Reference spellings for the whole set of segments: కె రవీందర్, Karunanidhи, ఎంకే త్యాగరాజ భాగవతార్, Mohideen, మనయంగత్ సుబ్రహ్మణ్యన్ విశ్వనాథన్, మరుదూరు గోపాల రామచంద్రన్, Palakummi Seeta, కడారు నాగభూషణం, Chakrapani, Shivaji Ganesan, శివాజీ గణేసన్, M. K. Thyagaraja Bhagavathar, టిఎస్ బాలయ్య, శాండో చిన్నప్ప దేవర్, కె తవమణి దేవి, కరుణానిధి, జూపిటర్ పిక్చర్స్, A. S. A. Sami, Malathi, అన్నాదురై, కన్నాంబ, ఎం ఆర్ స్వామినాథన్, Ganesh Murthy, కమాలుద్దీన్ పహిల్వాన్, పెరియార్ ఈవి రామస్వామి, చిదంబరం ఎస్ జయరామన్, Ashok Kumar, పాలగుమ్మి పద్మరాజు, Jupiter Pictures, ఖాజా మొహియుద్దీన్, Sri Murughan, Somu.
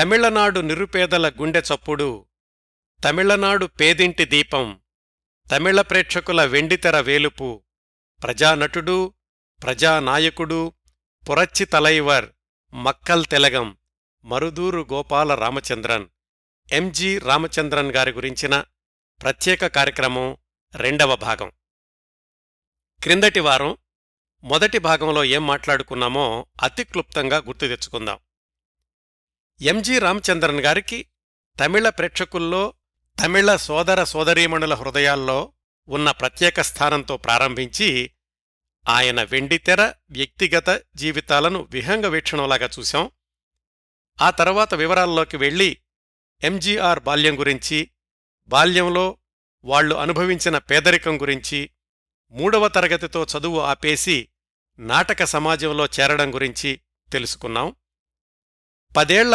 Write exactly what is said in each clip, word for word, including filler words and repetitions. తమిళనాడు నిరుపేదల గుండె చప్పుడు, తమిళనాడు పేదింటి దీపం, తమిళ ప్రేక్షకుల వెండితెర వేలుపు, ప్రజానటుడు, ప్రజానాయకుడు, పురచ్చి తలైవర్, మక్కల్ తెలగం, మరుదూరు గోపాల రామచంద్రన్, ఎం. జి. రామచంద్రన్ గారి గురించిన ప్రత్యేక కార్యక్రమం రెండవ భాగం. క్రిందటి వారం మొదటి భాగంలో ఏం మాట్లాడుకున్నామో అతి క్లుప్తంగా గుర్తు తెచ్చుకుందాం. ఎం. జి. రామచంద్రన్ గారికి తమిళ ప్రేక్షకుల్లో, తమిళ సోదర సోదరీమణుల హృదయాల్లో ఉన్న ప్రత్యేక స్థానంతో ప్రారంభించి ఆయన వెండితెర, వ్యక్తిగత జీవితాలను విహంగ వీక్షణంలాగా చూశాం. ఆ తర్వాత వివరాల్లోకి వెళ్ళి ఎంజీఆర్ బాల్యం గురించి, బాల్యంలో వాళ్లు అనుభవించిన పేదరికం గురించి, మూడవ తరగతితో చదువు ఆపేసి నాటక సమాజంలో చేరడం గురించి తెలుసుకున్నాం. పదేళ్ల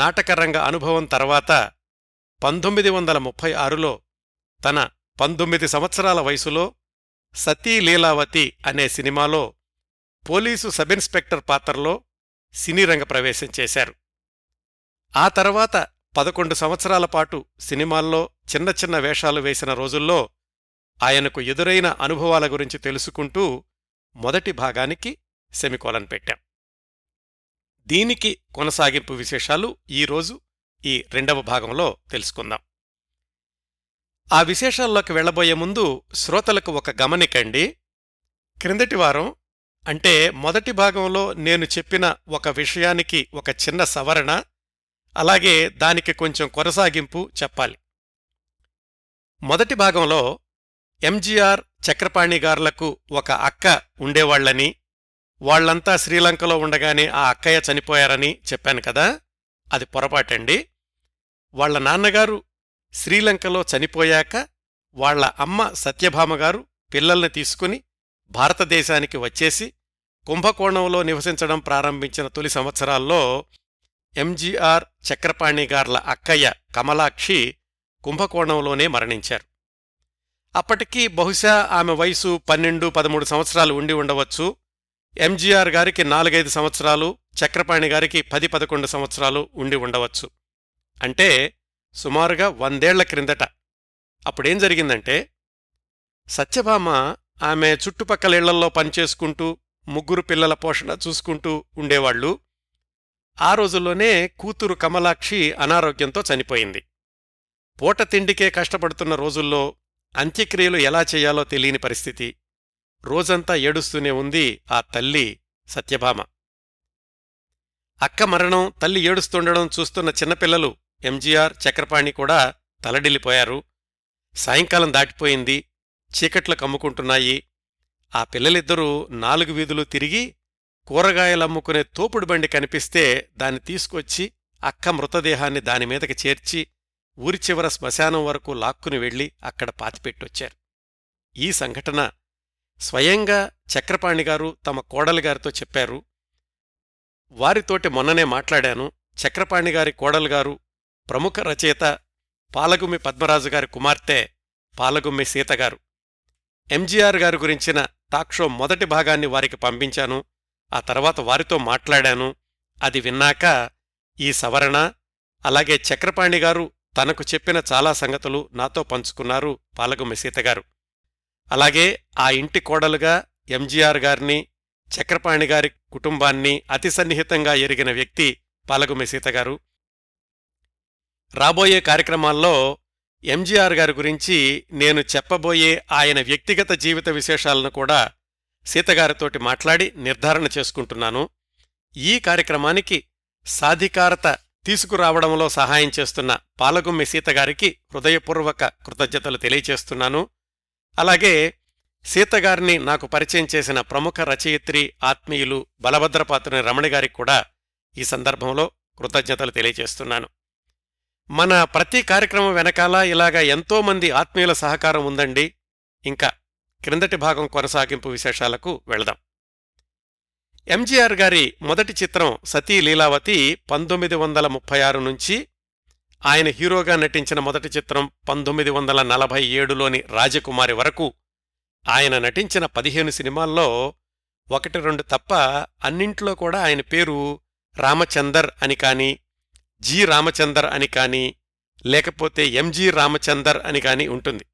నాటకరంగ అనుభవం తర్వాత పంతొమ్మిది వందల ముప్పై ఆరులో తన పంతొమ్మిది సంవత్సరాల వయసులో సతీ లీలావతి అనే సినిమాలో పోలీసు సబిన్స్పెక్టర్ పాత్రలో సినీరంగ ప్రవేశం చేశారు. ఆ తర్వాత పదకొండు సంవత్సరాల పాటు సినిమాల్లో చిన్న చిన్న వేషాలు వేసిన రోజుల్లో ఆయనకు ఎదురైన అనుభవాల గురించి తెలుసుకుంటూ మొదటి భాగానికి సెమికోలన్ పెట్టాం. దీనికి కొనసాగింపు విశేషాలు ఈరోజు ఈ రెండవ భాగంలో తెలుసుకుందాం. ఆ విశేషాల్లోకి వెళ్లబోయే ముందు శ్రోతలకు ఒక గమనికండి. క్రిందటి వారం అంటే మొదటి భాగంలో నేను చెప్పిన ఒక విషయానికి ఒక చిన్న సవరణ, అలాగే దానికి కొంచెం కొనసాగింపు చెప్పాలి. మొదటి భాగంలో ఎంజీఆర్ చక్రపాణి గార్లకు ఒక అక్క ఉండేవాళ్లని, వాళ్లంతా శ్రీలంకలో ఉండగానే ఆ అక్కయ్య చనిపోయారని చెప్పాను కదా. అది పొరపాటండి. వాళ్ల నాన్నగారు శ్రీలంకలో చనిపోయాక వాళ్ల అమ్మ సత్యభామగారు పిల్లల్ని తీసుకుని భారతదేశానికి వచ్చేసి కుంభకోణంలో నివసించడం ప్రారంభించిన తొలి సంవత్సరాల్లో ఎంజీఆర్ చక్రపాణిగార్ల అక్కయ్య కమలాక్షి కుంభకోణంలోనే మరణించారు. అప్పటికీ బహుశా ఆమె వయసు పన్నెండు పదమూడు సంవత్సరాలు ఉండి ఉండవచ్చు. ఎంజీఆర్ గారికి నాలుగైదు సంవత్సరాలు, చక్రపాణి గారికి పది పదకొండు సంవత్సరాలు ఉండి ఉండవచ్చు. అంటే సుమారుగా వందేళ్ల క్రిందట. అప్పుడేం జరిగిందంటే, సత్యభామ ఆమె చుట్టుపక్కల ఇళ్లల్లో పనిచేసుకుంటూ ముగ్గురు పిల్లల పోషణ చూసుకుంటూ ఉండేవాళ్లు. ఆ రోజుల్లోనే కూతురు కమలాక్షి అనారోగ్యంతో చనిపోయింది. పూట తిండికే కష్టపడుతున్న రోజుల్లో అంత్యక్రియలు ఎలా చేయాలో తెలియని పరిస్థితి. రోజంతా ఏడుస్తూనే ఉంది ఆ తల్లి సత్యభామ. అక్క మరణం, తల్లి ఏడుస్తుండడం చూస్తున్న చిన్నపిల్లలు ఎంజీఆర్ చక్రపాణి కూడా తలడిల్లిపోయారు. సాయంకాలం దాటిపోయింది, చీకట్లు కమ్ముకుంటున్నాయి. ఆ పిల్లలిద్దరూ నాలుగు వీధులు తిరిగి కూరగాయలమ్ముకునే తోపుడు బండి కనిపిస్తే దాన్ని తీసుకొచ్చి అక్క మృతదేహాన్ని దానిమీదకి చేర్చి ఊరి చివర శ్మశానం వరకు లాక్కుని వెళ్లి అక్కడ పాతిపెట్టొచ్చారు. ఈ సంఘటన స్వయంగా చక్రపాణిగారు తమ కోడలిగారితో చెప్పారు. వారితోటి మొన్ననే మాట్లాడాను. చక్రపాణిగారి కోడలుగారు ప్రముఖ రచయిత పాలగుమ్మి పద్మరాజుగారి కుమార్తె పాలగుమ్మి సీతగారు. ఎంజీఆర్ గారి గురించిన టాక్షో మొదటి భాగాన్ని వారికి పంపించాను. ఆ తర్వాత వారితో మాట్లాడాను. అది విన్నాక ఈ సవరణ, అలాగే చక్రపాణిగారు తనకు చెప్పిన చాలా సంగతులు నాతో పంచుకున్నారు పాలగుమ్మి సీతగారు. అలాగే ఆ ఇంటి కోడలుగా ఎంజీఆర్ గారిని, చక్రపాణిగారి కుటుంబాన్ని అతి సన్నిహితంగా ఎరిగిన వ్యక్తి పాలగుమ్మి సీతగారు. రాబోయే కార్యక్రమాల్లో ఎంజీఆర్ గారి గురించి నేను చెప్పబోయే ఆయన వ్యక్తిగత జీవిత విశేషాలను కూడా సీతగారితోటి మాట్లాడి నిర్ధారణ చేసుకుంటున్నాను. ఈ కార్యక్రమానికి సాధికారత తీసుకురావడంలో సహాయం చేస్తున్న పాలగుమ్మి సీతగారికి హృదయపూర్వక కృతజ్ఞతలు తెలియచేస్తున్నాను. అలాగే సీతగారిని నాకు పరిచయం చేసిన ప్రముఖ రచయిత్రి, ఆత్మీయులు బలభద్రపాత్రుని రమణిగారికి కూడా ఈ సందర్భంలో కృతజ్ఞతలు తెలియచేస్తున్నాను. మన ప్రతి కార్యక్రమం వెనకాల ఇలాగా ఎంతోమంది ఆత్మీయుల సహకారం ఉందండి. ఇంకా క్రిందటి భాగం కొనసాగింపు విశేషాలకు వెళదాం. ఎంజీఆర్ గారి మొదటి చిత్రం సతీ లీలావతి పంతొమ్మిది వందల ముప్పై ఆరు నుంచి, ఆయన హీరోగా నటించిన మొదటి చిత్రం పంతొమ్మిది వందల నలభై ఏడులోని రాజకుమారి వరకు ఆయన నటించిన పదిహేను సినిమాల్లో ఒకటి రెండు తప్ప అన్నింట్లో కూడా ఆయన పేరు రామచందర్ అని కానీ, జి రామచందర్ అని కానీ లేకపోతే ఎంజి రామచందర్ అని కానీ ఉంటుంది.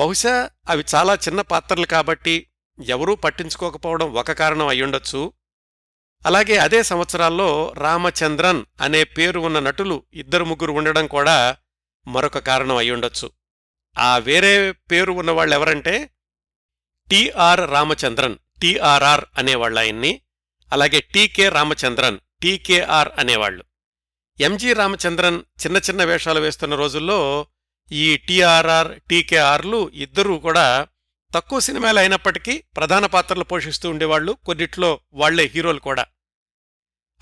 బహుశా అవి చాలా చిన్న పాత్రలు కాబట్టి ఎవరూ పట్టించుకోకపోవడం ఒక కారణం అయ్యుండొచ్చు. అలాగే అదే సంవత్సరాల్లో రామచంద్రన్ అనే పేరు ఉన్న నటులు ఇద్దరు ముగ్గురు ఉండడం కూడా మరొక కారణం అయ్యుండొచ్చు. ఆ వేరే పేరు ఉన్నవాళ్ళెవరంటే టిఆర్ రామచంద్రన్, టిఆర్ఆర్ అనేవాళ్ళు ఆయన్ని, అలాగే టీకే రామచంద్రన్, టీకేఆర్ అనేవాళ్లు. ఎంజి రామచంద్రన్ చిన్న చిన్న వేషాలు వేస్తున్న రోజుల్లో ఈ టిఆర్ఆర్, టీకేఆర్లు ఇద్దరూ కూడా తక్కువ సినిమాలు అయినప్పటికీ ప్రధాన పాత్రలు పోషిస్తూ ఉండేవాళ్లు, కొన్నిట్లో వాళ్లే హీరోలు కూడా.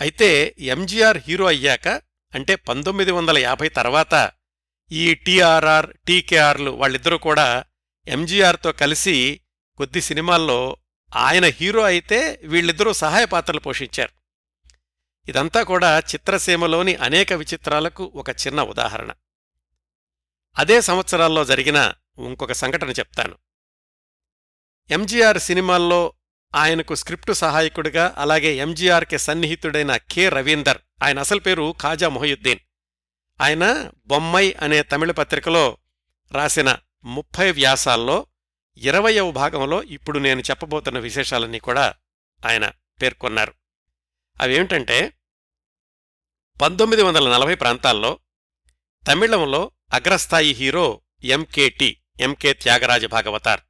అయితే ఎంజీఆర్ హీరో అయ్యాక, అంటే పంతొమ్మిది వందల యాభై తర్వాత ఈ టిఆర్ఆర్, టీకేఆర్లు వాళ్ళిద్దరూ కూడా ఎంజీఆర్తో కలిసి కొద్ది సినిమాల్లో ఆయన హీరో అయితే వీళ్ళిద్దరూ సహాయ పాత్రలు పోషించారు. ఇదంతా కూడా చిత్రసీమలోని అనేక విచిత్రాలకు ఒక చిన్న ఉదాహరణ. అదే సంవత్సరాల్లో జరిగిన ఇంకొక సంఘటన చెప్తాను. ఎంజీఆర్ సినిమాల్లో ఆయనకు స్క్రిప్టు సహాయకుడిగా, అలాగే ఎంజీఆర్కి సన్నిహితుడైన కె రవీందర్, ఆయన అసలు పేరు ఖాజా మొహియుద్దీన్, ఆయన బొమ్మై అనే తమిళ పత్రికలో రాసిన ముప్పై వ్యాసాల్లో ఇరవయవ భాగంలో ఇప్పుడు నేను చెప్పబోతున్న విశేషాలన్నీ కూడా ఆయన పేర్కొన్నారు. అవేమిటంటే, పంతొమ్మిది వందల నలభై ప్రాంతాల్లో తమిళంలో అగ్రస్థాయి hero MKT, ఎంకే త్యాగరాజ భాగవతార్,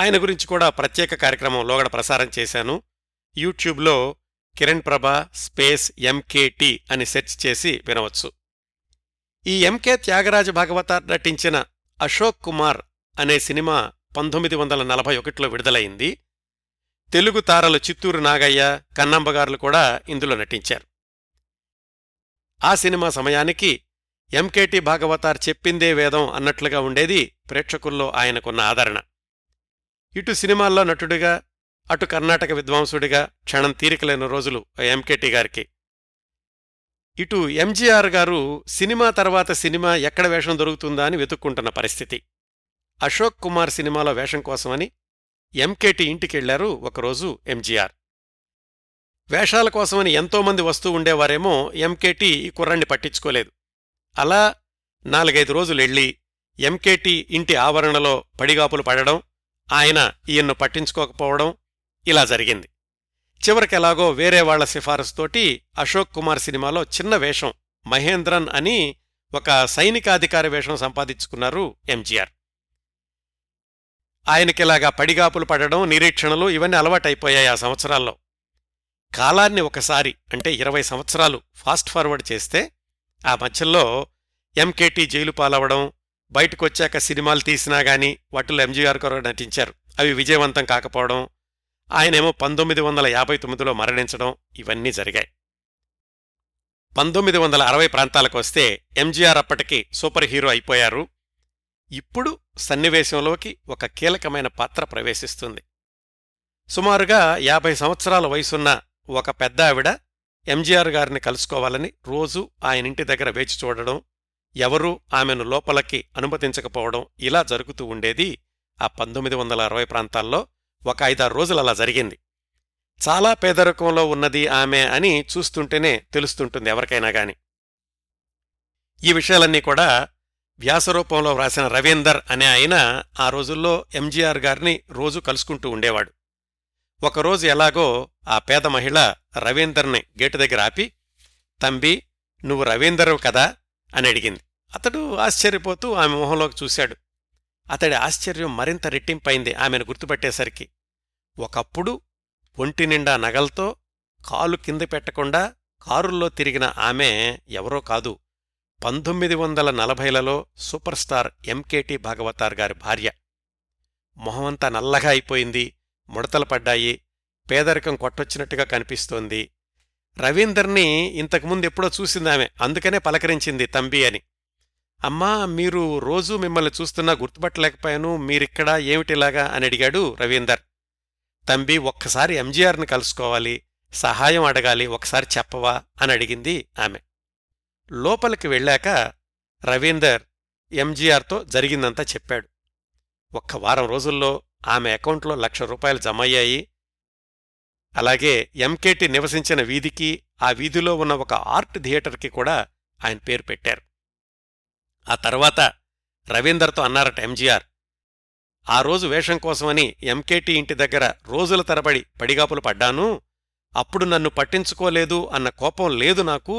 ఆయన గురించి కూడా ప్రత్యేక కార్యక్రమం లోగడ ప్రసారం చేశాను. యూట్యూబ్లో కిరణ్ ప్రభా స్పేస్ ఎంకేటి అని సెర్చ్ చేసి వినవచ్చు. ఈ ఎంకే త్యాగరాజ భాగవతార్ నటించిన అశోక్ కుమార్ అనే సినిమా పంతొమ్మిది వందల నలభై ఒకటిలో విడుదలైంది. తెలుగు తారలు చిత్తూరు నాగయ్య, కన్నంబగారులు కూడా ఇందులో నటించారు. ఆ సినిమా సమయానికి ఎంకేటి భాగవతార్ చెప్పిందే వేదం అన్నట్లుగా ఉండేది ప్రేక్షకుల్లో ఆయనకున్న ఆదరణ. ఇటు సినిమాల్లో నటుడిగా, అటు కర్ణాటక విద్వాంసుడిగా క్షణం తీరికలేని రోజులు ఎంకేటి గారికి. ఇటు ఎంజీఆర్ గారు సినిమా తర్వాత సినిమా ఎక్కడ వేషం దొరుకుతుందా అని వెతుక్కుంటున్న పరిస్థితి. అశోక్ కుమార్ సినిమాలో వేషం కోసమని ఎంకేటి ఇంటికెళ్లారు ఒకరోజు ఎంజీఆర్. వేషాల కోసమని ఎంతోమంది వస్తూ ఉండేవారేమో ఎంకేటి ఈ కుర్రాన్ని పట్టించుకోలేదు. అలా నాలుగైదు రోజులెళ్ళి ఎంకేటి ఇంటి ఆవరణలో పడిగాపులు పడడం, ఆయన ఈయన్ను పట్టించుకోకపోవడం, ఇలా జరిగింది. చివరికెలాగో వేరే వాళ్ల సిఫారసుతోటి అశోక్ కుమార్ సినిమాలో చిన్న వేషం మహేంద్రన్ అని ఒక సైనికాధికారి వేషం సంపాదించుకున్నారు ఎంజీఆర్. ఆయనకిలాగా పడిగాపులు పడడం, నిరీక్షణలు ఇవన్నీ అలవాటైపోయాయి ఆ సంవత్సరాల్లో. కాలాన్ని ఒకసారి, అంటే ఇరవై సంవత్సరాలు ఫాస్ట్ ఫార్వర్డ్ చేస్తే, ఆ మధ్యలో ఎంకేటి జైలు పాలవడం, బయటకొచ్చాక సినిమాలు తీసినా గానీ వాటిలో ఎంజీఆర్ గారు నటించారు, అవి విజయవంతం కాకపోవడం, ఆయనేమో పంతొమ్మిది వందల యాభై తొమ్మిదిలో మరణించడం, ఇవన్నీ జరిగాయి. పంతొమ్మిది వందల అరవై ప్రాంతాలకొస్తే ఎంజీఆర్ అప్పటికి సూపర్ హీరో అయిపోయారు. ఇప్పుడు సన్నివేశంలోకి ఒక కీలకమైన పాత్ర ప్రవేశిస్తుంది. సుమారుగా యాభై సంవత్సరాల వయసున్న ఒక పెద్ద ఆవిడ ఎంజీఆర్ గారిని కలుసుకోవాలని రోజూ ఆయనింటి దగ్గర వేచి చూడడం, ఎవరూ ఆమెను లోపలికి అనుమతించకపోవడం, ఇలా జరుగుతూ ఉండేది. ఆ పంతొమ్మిది వందల అరవై ప్రాంతాల్లో ఒక ఐదారు రోజులు అలా జరిగింది. చాలా పేదరికంలో ఉన్నది ఆమె అని చూస్తుంటేనే తెలుస్తుంటుంది ఎవరికైనా గాని. ఈ విషయాలన్నీ కూడా వ్యాసరూపంలో వ్రాసిన రవీందర్ అనే ఆయన ఆ రోజుల్లో ఎంజీఆర్ గారిని రోజూ కలుసుకుంటూ ఉండేవాడు. ఒకరోజు ఎలాగో ఆ పేద మహిళ రవీందర్ని గేటు దగ్గర ఆపి, "తంబి, నువ్వు రవీందరు కదా" అని అడిగింది. అతడు ఆశ్చర్యపోతూ ఆమె మొహంలోకి చూశాడు. అతడి ఆశ్చర్యం మరింత రెట్టింపైంది ఆమెను గుర్తుపట్టేసరికి. ఒకప్పుడు ఒంటి నిండా నగలతో, కాలు కింద పెట్టకుండా కారుల్లో తిరిగిన ఆమె ఎవరో కాదు, పంతొమ్మిది వందల నలభైలలో సూపర్ స్టార్ ఎంకేటి భాగవతార్ గారి భార్య. మొహమంతా నల్లగా అయిపోయింది, ముడతలు పడ్డాయి, పేదరికం కొట్టొచ్చినట్టుగా కనిపిస్తోంది. రవీందర్ని ఇంతకుముందు ఎప్పుడో చూసిందామె, అందుకనే పలకరించింది "తంబి" అని. "అమ్మా, మీరు రోజూ మిమ్మల్ని చూస్తున్నా గుర్తుపట్టలేకపోయాను, మీరిక్కడా ఏమిటిలాగా" అని అడిగాడు రవీందర్. "తంబి, ఒక్కసారి ఎంజీఆర్ని కలుసుకోవాలి, సహాయం అడగాలి, ఒకసారి చెప్పవా" అని అడిగింది ఆమె. లోపలికి వెళ్ళాక రవీందర్ ఎంజీఆర్తో జరిగిందంతా చెప్పాడు. ఒక్క వారం రోజుల్లో ఆమె అకౌంట్లో లక్ష రూపాయలు జమ అయ్యాయి. అలాగే ఎంకేటి నివసించిన వీధికి ఆ వీధిలో ఉన్న ఒక ఆర్ట్ థియేటర్కి కూడా ఆయన పేరు పెట్టారు. ఆ తర్వాత రవీందర్తో అన్నారట ఎంజీఆర్, ఆ రోజు వేషం కోసమని ఎంకేటీ ఇంటి దగ్గర రోజుల తరబడి పడిగాపులు పడ్డాను. అప్పుడు నన్ను పట్టించుకోలేదు అన్న కోపం లేదు నాకు.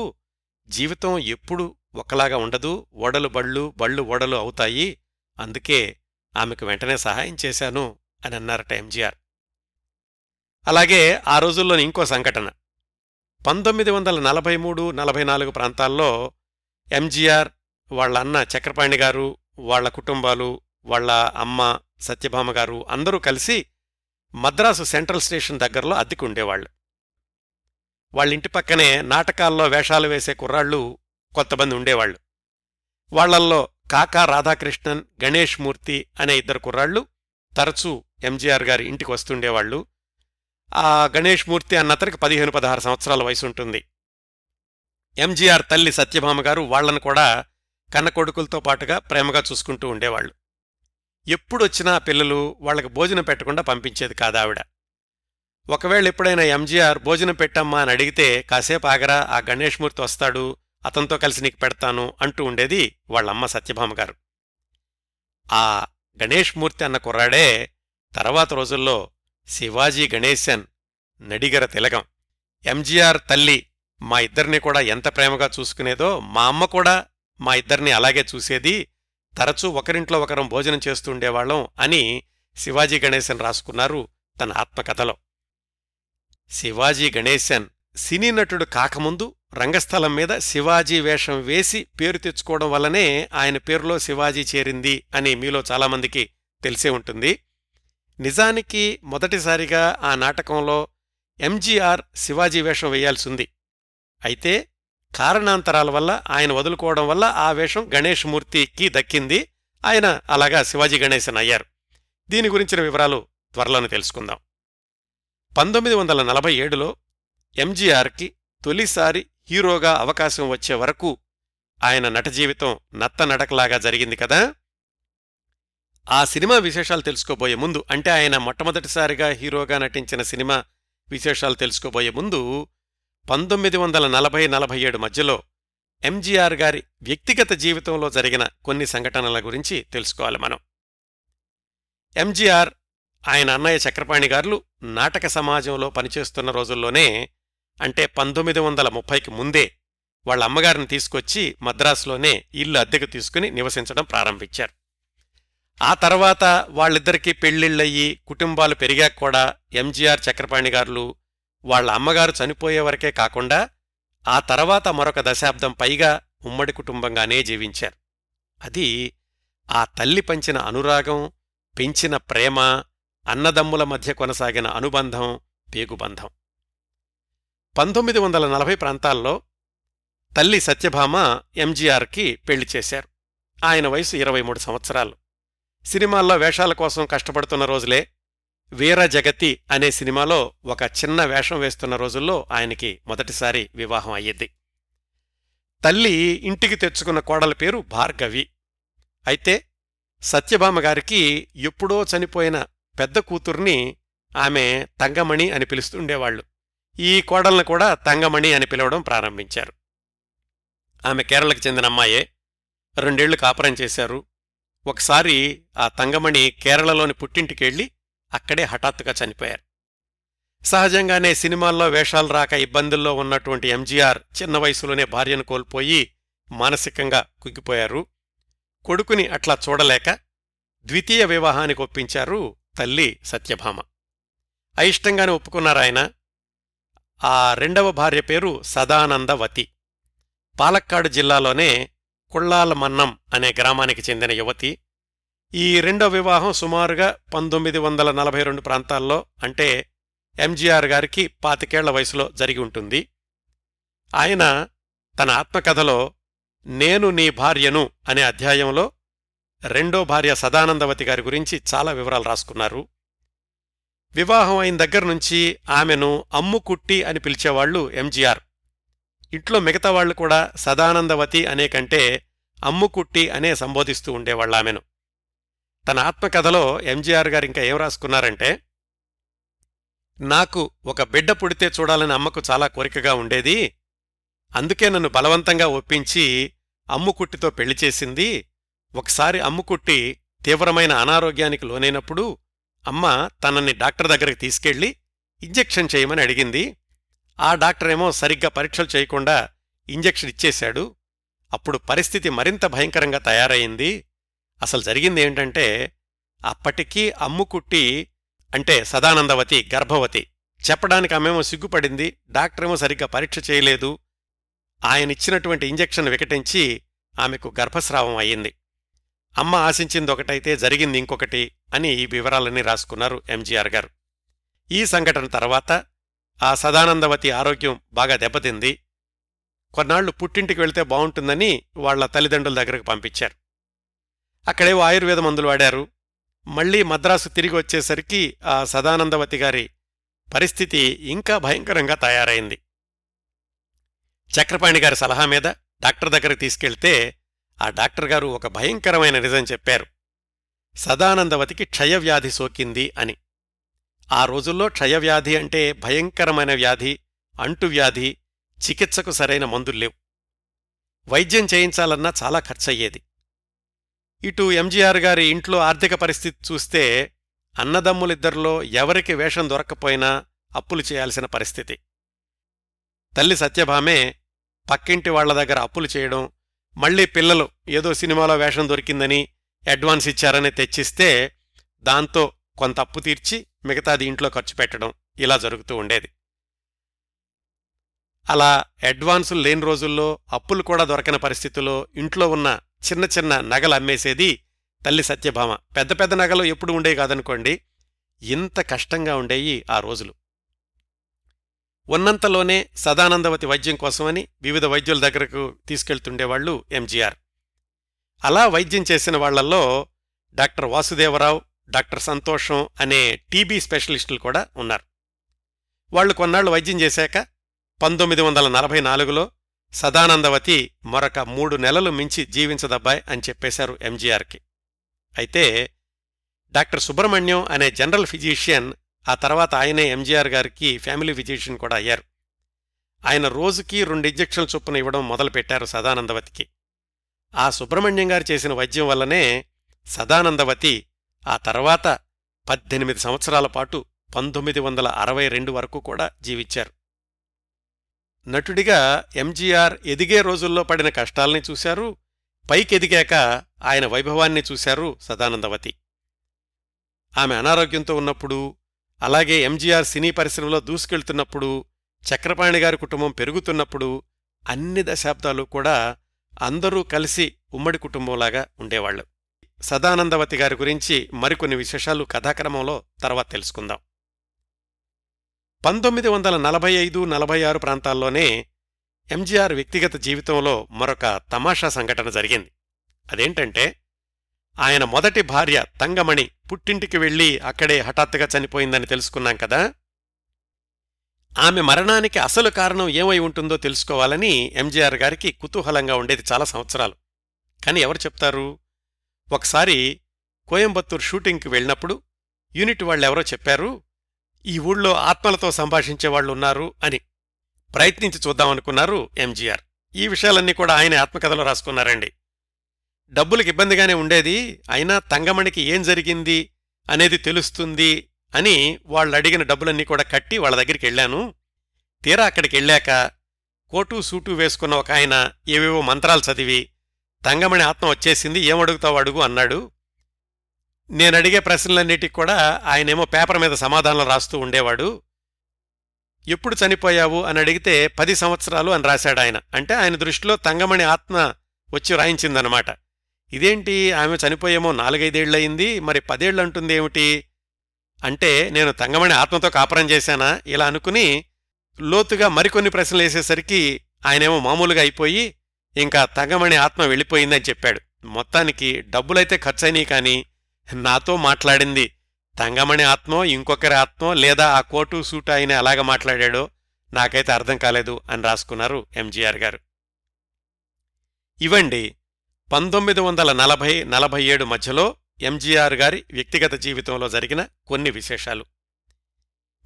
జీవితం ఎప్పుడూ ఒకలాగా ఉండదు, ఓడలు బళ్ళు బళ్ళు ఓడలు అవుతాయి. అందుకే ఆమెకు వెంటనే సహాయం చేశాను అని అన్నారట ఎంజీఆర్. అలాగే ఆ రోజుల్లోని ఇంకో సంఘటన, పంతొమ్మిది వందల నలభై మూడు నలభై నాలుగు ప్రాంతాల్లో ఎంజీఆర్, వాళ్లన్న చక్రపాణి గారు, వాళ్ల కుటుంబాలు, వాళ్ల అమ్మ సత్యభామ గారు అందరూ కలిసి మద్రాసు సెంట్రల్ స్టేషన్ దగ్గరలో అద్దెకు ఉండేవాళ్లు. వాళ్ళింటి పక్కనే నాటకాల్లో వేషాలు వేసే కుర్రాళ్ళు కొంతమంది ఉండేవాళ్లు. వాళ్లల్లో కాకా రాధాకృష్ణన్, గణేష్ మూర్తి అనే ఇద్దరు కుర్రాళ్ళు తరచూ ఎంజీఆర్ గారి ఇంటికి వస్తుండేవాళ్లు. ఆ గణేష్ మూర్తి అన్నతనికి పదిహేను పదహారు సంవత్సరాల వయసు ఉంటుంది. ఎంజీఆర్ తల్లి సత్యభామ గారు వాళ్లను కూడా కన్నకొడుకులతో పాటుగా ప్రేమగా చూసుకుంటూ ఉండేవాళ్లు. ఎప్పుడొచ్చినా పిల్లలు వాళ్లకు భోజనం పెట్టకుండా పంపించేది కాదావిడ. ఒకవేళ ఎప్పుడైనా ఎంజీఆర్ భోజనం పెట్టమ్మా అని అడిగితే, కాసేపు ఆగరా, ఆ గణేష్ మూర్తి వస్తాడు, అతనితో కలిసి నీకు పెడతాను అంటూ ఉండేది వాళ్లమ్మ సత్యభామ గారు. ఆ గణేష్ మూర్తి అన్న కుర్రాడే తర్వాత రోజుల్లో శివాజీ గణేసన్, నడిగర తిలకం. ఎంజీఆర్ తల్లి మా ఇద్దరిని కూడా ఎంత ప్రేమగా చూసుకునేదో, మా అమ్మ కూడా మా ఇద్దరిని అలాగే చూసేది, తరచూ ఒకరింట్లో ఒకరం భోజనం చేస్తుండేవాళ్లం అని శివాజీ గణేసన్ రాసుకున్నారు తన ఆత్మకథలో. శివాజీ గణేసన్ సినీ నటుడు కాకముందు రంగస్థలం మీద శివాజీ వేషం వేసి పేరు తెచ్చుకోవడం వల్లనే ఆయన పేరులో శివాజీ చేరింది అని మీలో చాలామందికి తెలిసే ఉంటుంది. నిజానికి మొదటిసారిగా ఆ నాటకంలో ఎంజీఆర్ శివాజీ వేషం వేయాల్సింది. అయితే కారణాంతరాల వల్ల ఆయన వదులుకోవడం వల్ల ఆ వేషం గణేష్ మూర్తికి దక్కింది. ఆయన అలాగా శివాజీ గణేసన్ అయ్యారు. దీని గురించిన వివరాలు త్వరలోనే తెలుసుకుందాం. పంతొమ్మిది వందల నలభై ఏడులో ఎంజీఆర్కి తొలిసారి హీరోగా అవకాశం వచ్చే వరకు ఆయన నట జీవితం నత్తనడకలాగా జరిగింది కదా. ఆ సినిమా విశేషాలు తెలుసుకోబోయే ముందు, అంటే ఆయన మొట్టమొదటిసారిగా హీరోగా నటించిన సినిమా విశేషాలు తెలుసుకోబోయే ముందు, పంతొమ్మిది వందల నలభై నలభై ఏడు మధ్యలో ఎంజీఆర్ గారి వ్యక్తిగత జీవితంలో జరిగిన కొన్ని సంఘటనల గురించి తెలుసుకోవాలి మనం. ఎంజీఆర్, ఆయన అన్నయ్య చక్రపాణి గారు నాటక సమాజంలో పనిచేస్తున్న రోజుల్లోనే, అంటే పంతొమ్మిది వందల ముప్పైకి ముందే వాళ్ళ అమ్మగారిని తీసుకొచ్చి మద్రాసులోనే ఇల్లు అద్దెకు తీసుకుని నివసించడం ప్రారంభించారు. ఆ తర్వాత వాళ్ళిద్దరికీ పెళ్లిళ్ళయ్యి కుటుంబాలు పెరిగాక కూడా ఎంజీఆర్ చక్రపాణి గారు వాళ్ళ అమ్మగారు చనిపోయే వరకే కాకుండా ఆ తర్వాత మరొక దశాబ్దం పైగా ఉమ్మడి కుటుంబంగానే జీవించారు. అది ఆ తల్లి పంచిన అనురాగం, పెంచిన ప్రేమ, అన్నదమ్ముల మధ్య కొనసాగిన అనుబంధం, పేగుబంధం. పంతొమ్మిది వందల నలభై ప్రాంతాల్లో తల్లి సత్యభామ ఎంజీఆర్కి పెళ్లి చేశారు. ఆయన వయసు ఇరవై మూడు సంవత్సరాలు. సినిమాల్లో వేషాల కోసం కష్టపడుతున్న రోజులే. వీర జగతి అనే సినిమాలో ఒక చిన్న వేషం వేస్తున్న రోజుల్లో ఆయనకి మొదటిసారి వివాహం అయ్యింది. తల్లి ఇంటికి తెచ్చుకున్న కోడల పేరు భార్గవి. అయితే సత్యభామ గారికి ఎప్పుడో చనిపోయిన పెద్ద కూతుర్ని ఆమె తంగమణి అని పిలుస్తుండేవాళ్లు. ఈ కోడల్ని కూడా తంగమణి అని పిలవడం ప్రారంభించారు. ఆమె కేరళకు చెందిన అమ్మాయే. రెండేళ్లు కాపురం చేశారు. ఒకసారి ఆ తంగమణి కేరళలోని పుట్టింటికెళ్ళి అక్కడే హఠాత్తుగా చనిపోయారు. సహజంగానే సినిమాల్లో వేషాలు రాక ఇబ్బందుల్లో ఉన్నటువంటి ఎంజీఆర్ చిన్న వయసులోనే భార్యను కోల్పోయి మానసికంగా కుంగిపోయారు. కొడుకుని అట్లా చూడలేక ద్వితీయ వివాహానికి ఒప్పించారు తల్లి సత్యభామ. అయిష్టంగానే ఒప్పుకున్నారాయన. ఆ రెండవ భార్య పేరు సదానందవతి. పాలక్కాడు జిల్లాలోనే కుళ్ళాల మన్నం అనే గ్రామానికి చెందిన యువతి. ఈ రెండో వివాహం సుమారుగా పంతొమ్మిది వందల నలభై రెండు ప్రాంతాల్లో, అంటే ఎంజీఆర్ గారికి పాతికేళ్ల వయసులో జరిగి ఉంటుంది. ఆయన తన ఆత్మకథలో నేను నీ భార్యను అనే అధ్యాయంలో రెండో భార్య సదానందవతి గారి గురించి చాలా వివరాలు రాసుకున్నారు. వివాహం అయిన దగ్గర నుంచి ఆమెను అమ్ముకుట్టి అని పిలిచేవాళ్లు ఎంజీఆర్. ఇంట్లో మిగతా వాళ్లు కూడా సదానందవతి అనే కంటే అమ్ముకుట్టి అనే సంబోధిస్తూ ఉండేవాళ్ళు ఆమెను. తన ఆత్మకథలో ఎంజీఆర్ గారు ఇంకా ఏం రాసుకున్నారంటే, నాకు ఒక బిడ్డ పుడితే చూడాలని అమ్మకు చాలా కోరికగా ఉండేది. అందుకే నన్ను బలవంతంగా ఒప్పించి అమ్ముకుట్టితో పెళ్లి చేసింది. ఒకసారి అమ్ముకుట్టి తీవ్రమైన అనారోగ్యానికి లోనైనప్పుడు అమ్మ తనని డాక్టర్ దగ్గరికి తీసుకెళ్లి ఇంజెక్షన్ చేయమని అడిగింది. ఆ డాక్టరేమో సరిగ్గా పరీక్షలు చేయకుండా ఇంజెక్షన్ ఇచ్చేశాడు. అప్పుడు పరిస్థితి మరింత భయంకరంగా తయారయింది. అసలు జరిగిందేంటంటే, అప్పటికీ అమ్ముకుట్టి అంటే సదానందవతి గర్భవతి. చెప్పడానికి ఆమెమో సిగ్గుపడింది. డాక్టరేమో సరిగ్గా పరీక్ష చేయలేదు. ఆయనిచ్చినటువంటి ఇంజెక్షన్ వికటించి ఆమెకు గర్భస్రావం అయ్యింది. అమ్మ ఆశించిందొకటైతే జరిగింది ఇంకొకటి అని ఈ వివరాలన్నీ రాసుకున్నారు ఎంజీఆర్ గారు. ఈ సంఘటన తర్వాత ఆ సదానందవతి ఆరోగ్యం బాగా దెబ్బతింది. కొన్నాళ్లు పుట్టింటికి వెళ్తే బావుంటుందని వాళ్ల తల్లిదండ్రుల దగ్గరకు పంపించారు. అక్కడేవో ఆయుర్వేద మందులు వాడారు. మళ్లీ మద్రాసు తిరిగి వచ్చేసరికి ఆ సదానందవతి గారి పరిస్థితి ఇంకా భయంకరంగా తయారైంది. చక్రపాణి గారి సలహా మీద డాక్టర్ దగ్గరకు తీసుకెళ్తే ఆ డాక్టర్ గారు ఒక భయంకరమైన నిజం చెప్పారు. సదానందవతికి క్షయవ్యాధి సోకింది అని. ఆ రోజుల్లో క్షయవ్యాధి అంటే భయంకరమైన వ్యాధి, అంటువ్యాధి. చికిత్సకు సరైన మందుల్లేవు. వైద్యం చేయించాలన్నా చాలా ఖర్చయ్యేది. ఇటు ఎంజీఆర్ గారి ఇంట్లో ఆర్థిక పరిస్థితి చూస్తే అన్నదమ్ములిద్దరిలో ఎవరికి వేషం దొరక్కపోయినా అప్పులు చేయాల్సిన పరిస్థితి. తల్లి సత్యభామే పక్కింటి వాళ్ల దగ్గర అప్పులు చేయడం, మళ్లీ పిల్లలు ఏదో సినిమాలో వేషం దొరికిందని అడ్వాన్స్ ఇచ్చారని తెచ్చిస్తే దాంతో కొంత అప్పు తీర్చి మిగతాది ఇంట్లో ఖర్చు పెట్టడం, ఇలా జరుగుతూ ఉండేది. అలా అడ్వాన్సులు లేని రోజుల్లో, అప్పులు కూడా దొరకని పరిస్థితుల్లో ఇంట్లో ఉన్న చిన్న చిన్న నగలు అమ్మేసేది తల్లి సత్యభామ. పెద్ద పెద్ద నగలు ఎప్పుడు ఉండేవి కాదనుకోండి. ఇంత కష్టంగా ఉండేవి ఆ రోజులు. ఉన్నంతలోనే సదానందవతి వైద్యం కోసమని వివిధ వైద్యుల దగ్గరకు తీసుకెళ్తుండేవాళ్లు ఎంజీఆర్. అలా వైద్యం చేసిన వాళ్లల్లో డాక్టర్ వాసుదేవరావు, డాక్టర్ సంతోషం అనే టీబీ స్పెషలిస్టులు కూడా ఉన్నారు. వాళ్లు కొన్నాళ్లు వైద్యం చేశాక పంతొమ్మిది వందల నలభై నాలుగులో సదానందవతి మరొక మూడు నెలలు మించి జీవించదబ్బాయి అని చెప్పేశారు ఎంజీఆర్కి. అయితే డాక్టర్ సుబ్రహ్మణ్యం అనే జనరల్ ఫిజీషియన్, ఆ తర్వాత ఆయనే ఎంజీఆర్ గారికి ఫ్యామిలీ ఫిజీషియన్ కూడా అయ్యారు. ఆయన రోజుకి రెండు ఇంజెక్షన్లు చొప్పున ఇవ్వడం మొదలుపెట్టారు సదానందవతికి. ఆ సుబ్రహ్మణ్యం గారు చేసిన వైద్యం వల్లనే సదానందవతి ఆ తర్వాత పద్దెనిమిది సంవత్సరాల పాటు పంతొమ్మిది వందల అరవై రెండు వరకు కూడా జీవించారు. నటుడిగా ఎంజీఆర్ ఎదిగే రోజుల్లో పడిన కష్టాల్ని చూశారు. పైకెదిగాక ఆయన వైభవాన్ని చూశారు సదానందవతి. ఆమె అనారోగ్యంతో ఉన్నప్పుడు, అలాగే ఎంజీఆర్ సినీ పరిశ్రమలో దూసుకెళ్తున్నప్పుడు, చక్రపాణి గారి కుటుంబం పెరుగుతున్నప్పుడు, అన్ని దశాబ్దాలు కూడా అందరూ కలిసి ఉమ్మడి కుటుంబంలాగా ఉండేవాళ్లు. సదానందవతి గారి గురించి మరికొన్ని విశేషాలు కథాక్రమంలో తర్వాత తెలుసుకుందాం. పంతొమ్మిది వందల నలభై ఐదు నలభై ఆరు ప్రాంతాల్లోనే ఎంజీఆర్ వ్యక్తిగత జీవితంలో మరొక తమాషా సంఘటన జరిగింది. అదేంటంటే, ఆయన మొదటి భార్య తంగమణి పుట్టింటికి వెళ్లి అక్కడే హఠాత్తుగా చనిపోయిందని తెలుసుకున్నాం కదా. ఆమె మరణానికి అసలు కారణం ఏమై ఉంటుందో తెలుసుకోవాలని ఎంజీఆర్ గారికి కుతూహలంగా ఉండేది చాలా సంవత్సరాలు. కానీ ఎవరు చెప్తారు? ఒకసారి కోయంబత్తూరు షూటింగ్కి వెళ్ళినప్పుడు యూనిట్ వాళ్ళెవరో చెప్పారు, ఈ ఊళ్ళో ఆత్మలతో సంభాషించేవాళ్లున్నారు అని. ప్రయత్నించి చూద్దామనుకున్నారు ఎంజీఆర్. ఈ విషయాలన్నీ కూడా ఆయనే ఆత్మకథలో రాసుకున్నారండి. డబ్బులకు ఇబ్బందిగానే ఉండేది, అయినా తంగమణికి ఏం జరిగింది అనేది తెలుస్తుంది అని వాళ్ళు అడిగిన డబ్బులన్నీ కూడా కట్టి వాళ్ళ దగ్గరికి వెళ్ళాను. తీరా అక్కడికి వెళ్ళాక కోటు సూటు వేసుకున్న ఒక ఆయన ఏవేవో మంత్రాలు చదివి, తంగమణి ఆత్మ వచ్చేసింది, ఏమడుగుతావు అడుగు అన్నాడు. నేనడిగే ప్రశ్నలన్నిటికి కూడా ఆయనేమో పేపర్ మీద సమాధానాలు రాస్తూ ఉండేవాడు. ఎప్పుడు చనిపోయావు అని అడిగితే పది సంవత్సరాలు అని రాశాడు ఆయన. అంటే ఆయన దృష్టిలో తంగమణి ఆత్మ వచ్చి రాయించిందనమాట. ఇదేంటి, ఆమె చనిపోయేమో నాలుగైదేళ్లయింది, మరి పదేళ్లంటుంది ఏమిటి? అంటే నేను తంగమణి ఆత్మతో కాపురం చేశానా ఇలా అనుకుని లోతుగా మరికొన్ని ప్రశ్నలు వేసేసరికి ఆయనేమో మామూలుగా అయిపోయి ఇంకా తంగమణి ఆత్మ వెళ్ళిపోయిందని చెప్పాడు. మొత్తానికి డబ్బులైతే ఖర్చయినాయి, కానీ నాతో మాట్లాడింది తంగమణి ఆత్మో ఇంకొకరి ఆత్మో లేదా ఆ కోటు సూట్ ఆయన ఎలాగ మాట్లాడాడో నాకైతే అర్థం కాలేదు అని రాసుకున్నారు ఎంజీఆర్ గారు. ఇవండి పంతొమ్మిది వందల నలభై నలభై ఏడు మధ్యలో ఎంజీఆర్ గారి వ్యక్తిగత జీవితంలో జరిగిన కొన్ని విశేషాలు.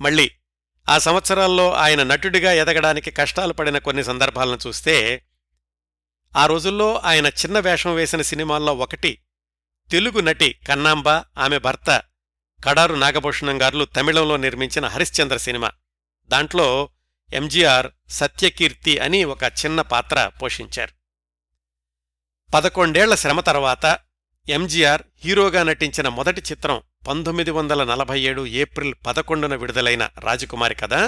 మళ్ళీ ఆ సంవత్సరాల్లో ఆయన నటుడిగా ఎదగడానికి కష్టాలు పడిన కొన్ని సందర్భాలను చూస్తే, ఆ రోజుల్లో ఆయన చిన్న వేషం వేసిన సినిమాల్లో ఒకటి తెలుగు నటి కన్నాంబ, ఆమె భర్త కడారు నాగభూషణం గారు తమిళంలో నిర్మించిన హరిశ్చంద్ర సినిమా. దాంట్లో ఎంజీఆర్ సత్యకీర్తి అని ఒక చిన్న పాత్ర పోషించారు. పదకొండేళ్ల శ్రమ తర్వాత ఎంజీఆర్ హీరోగా నటించిన మొదటి చిత్రం పంతొమ్మిది వందల నలభై ఏడు ఏప్రిల్ పదకొండున విడుదలైన రాజకుమారి కదా.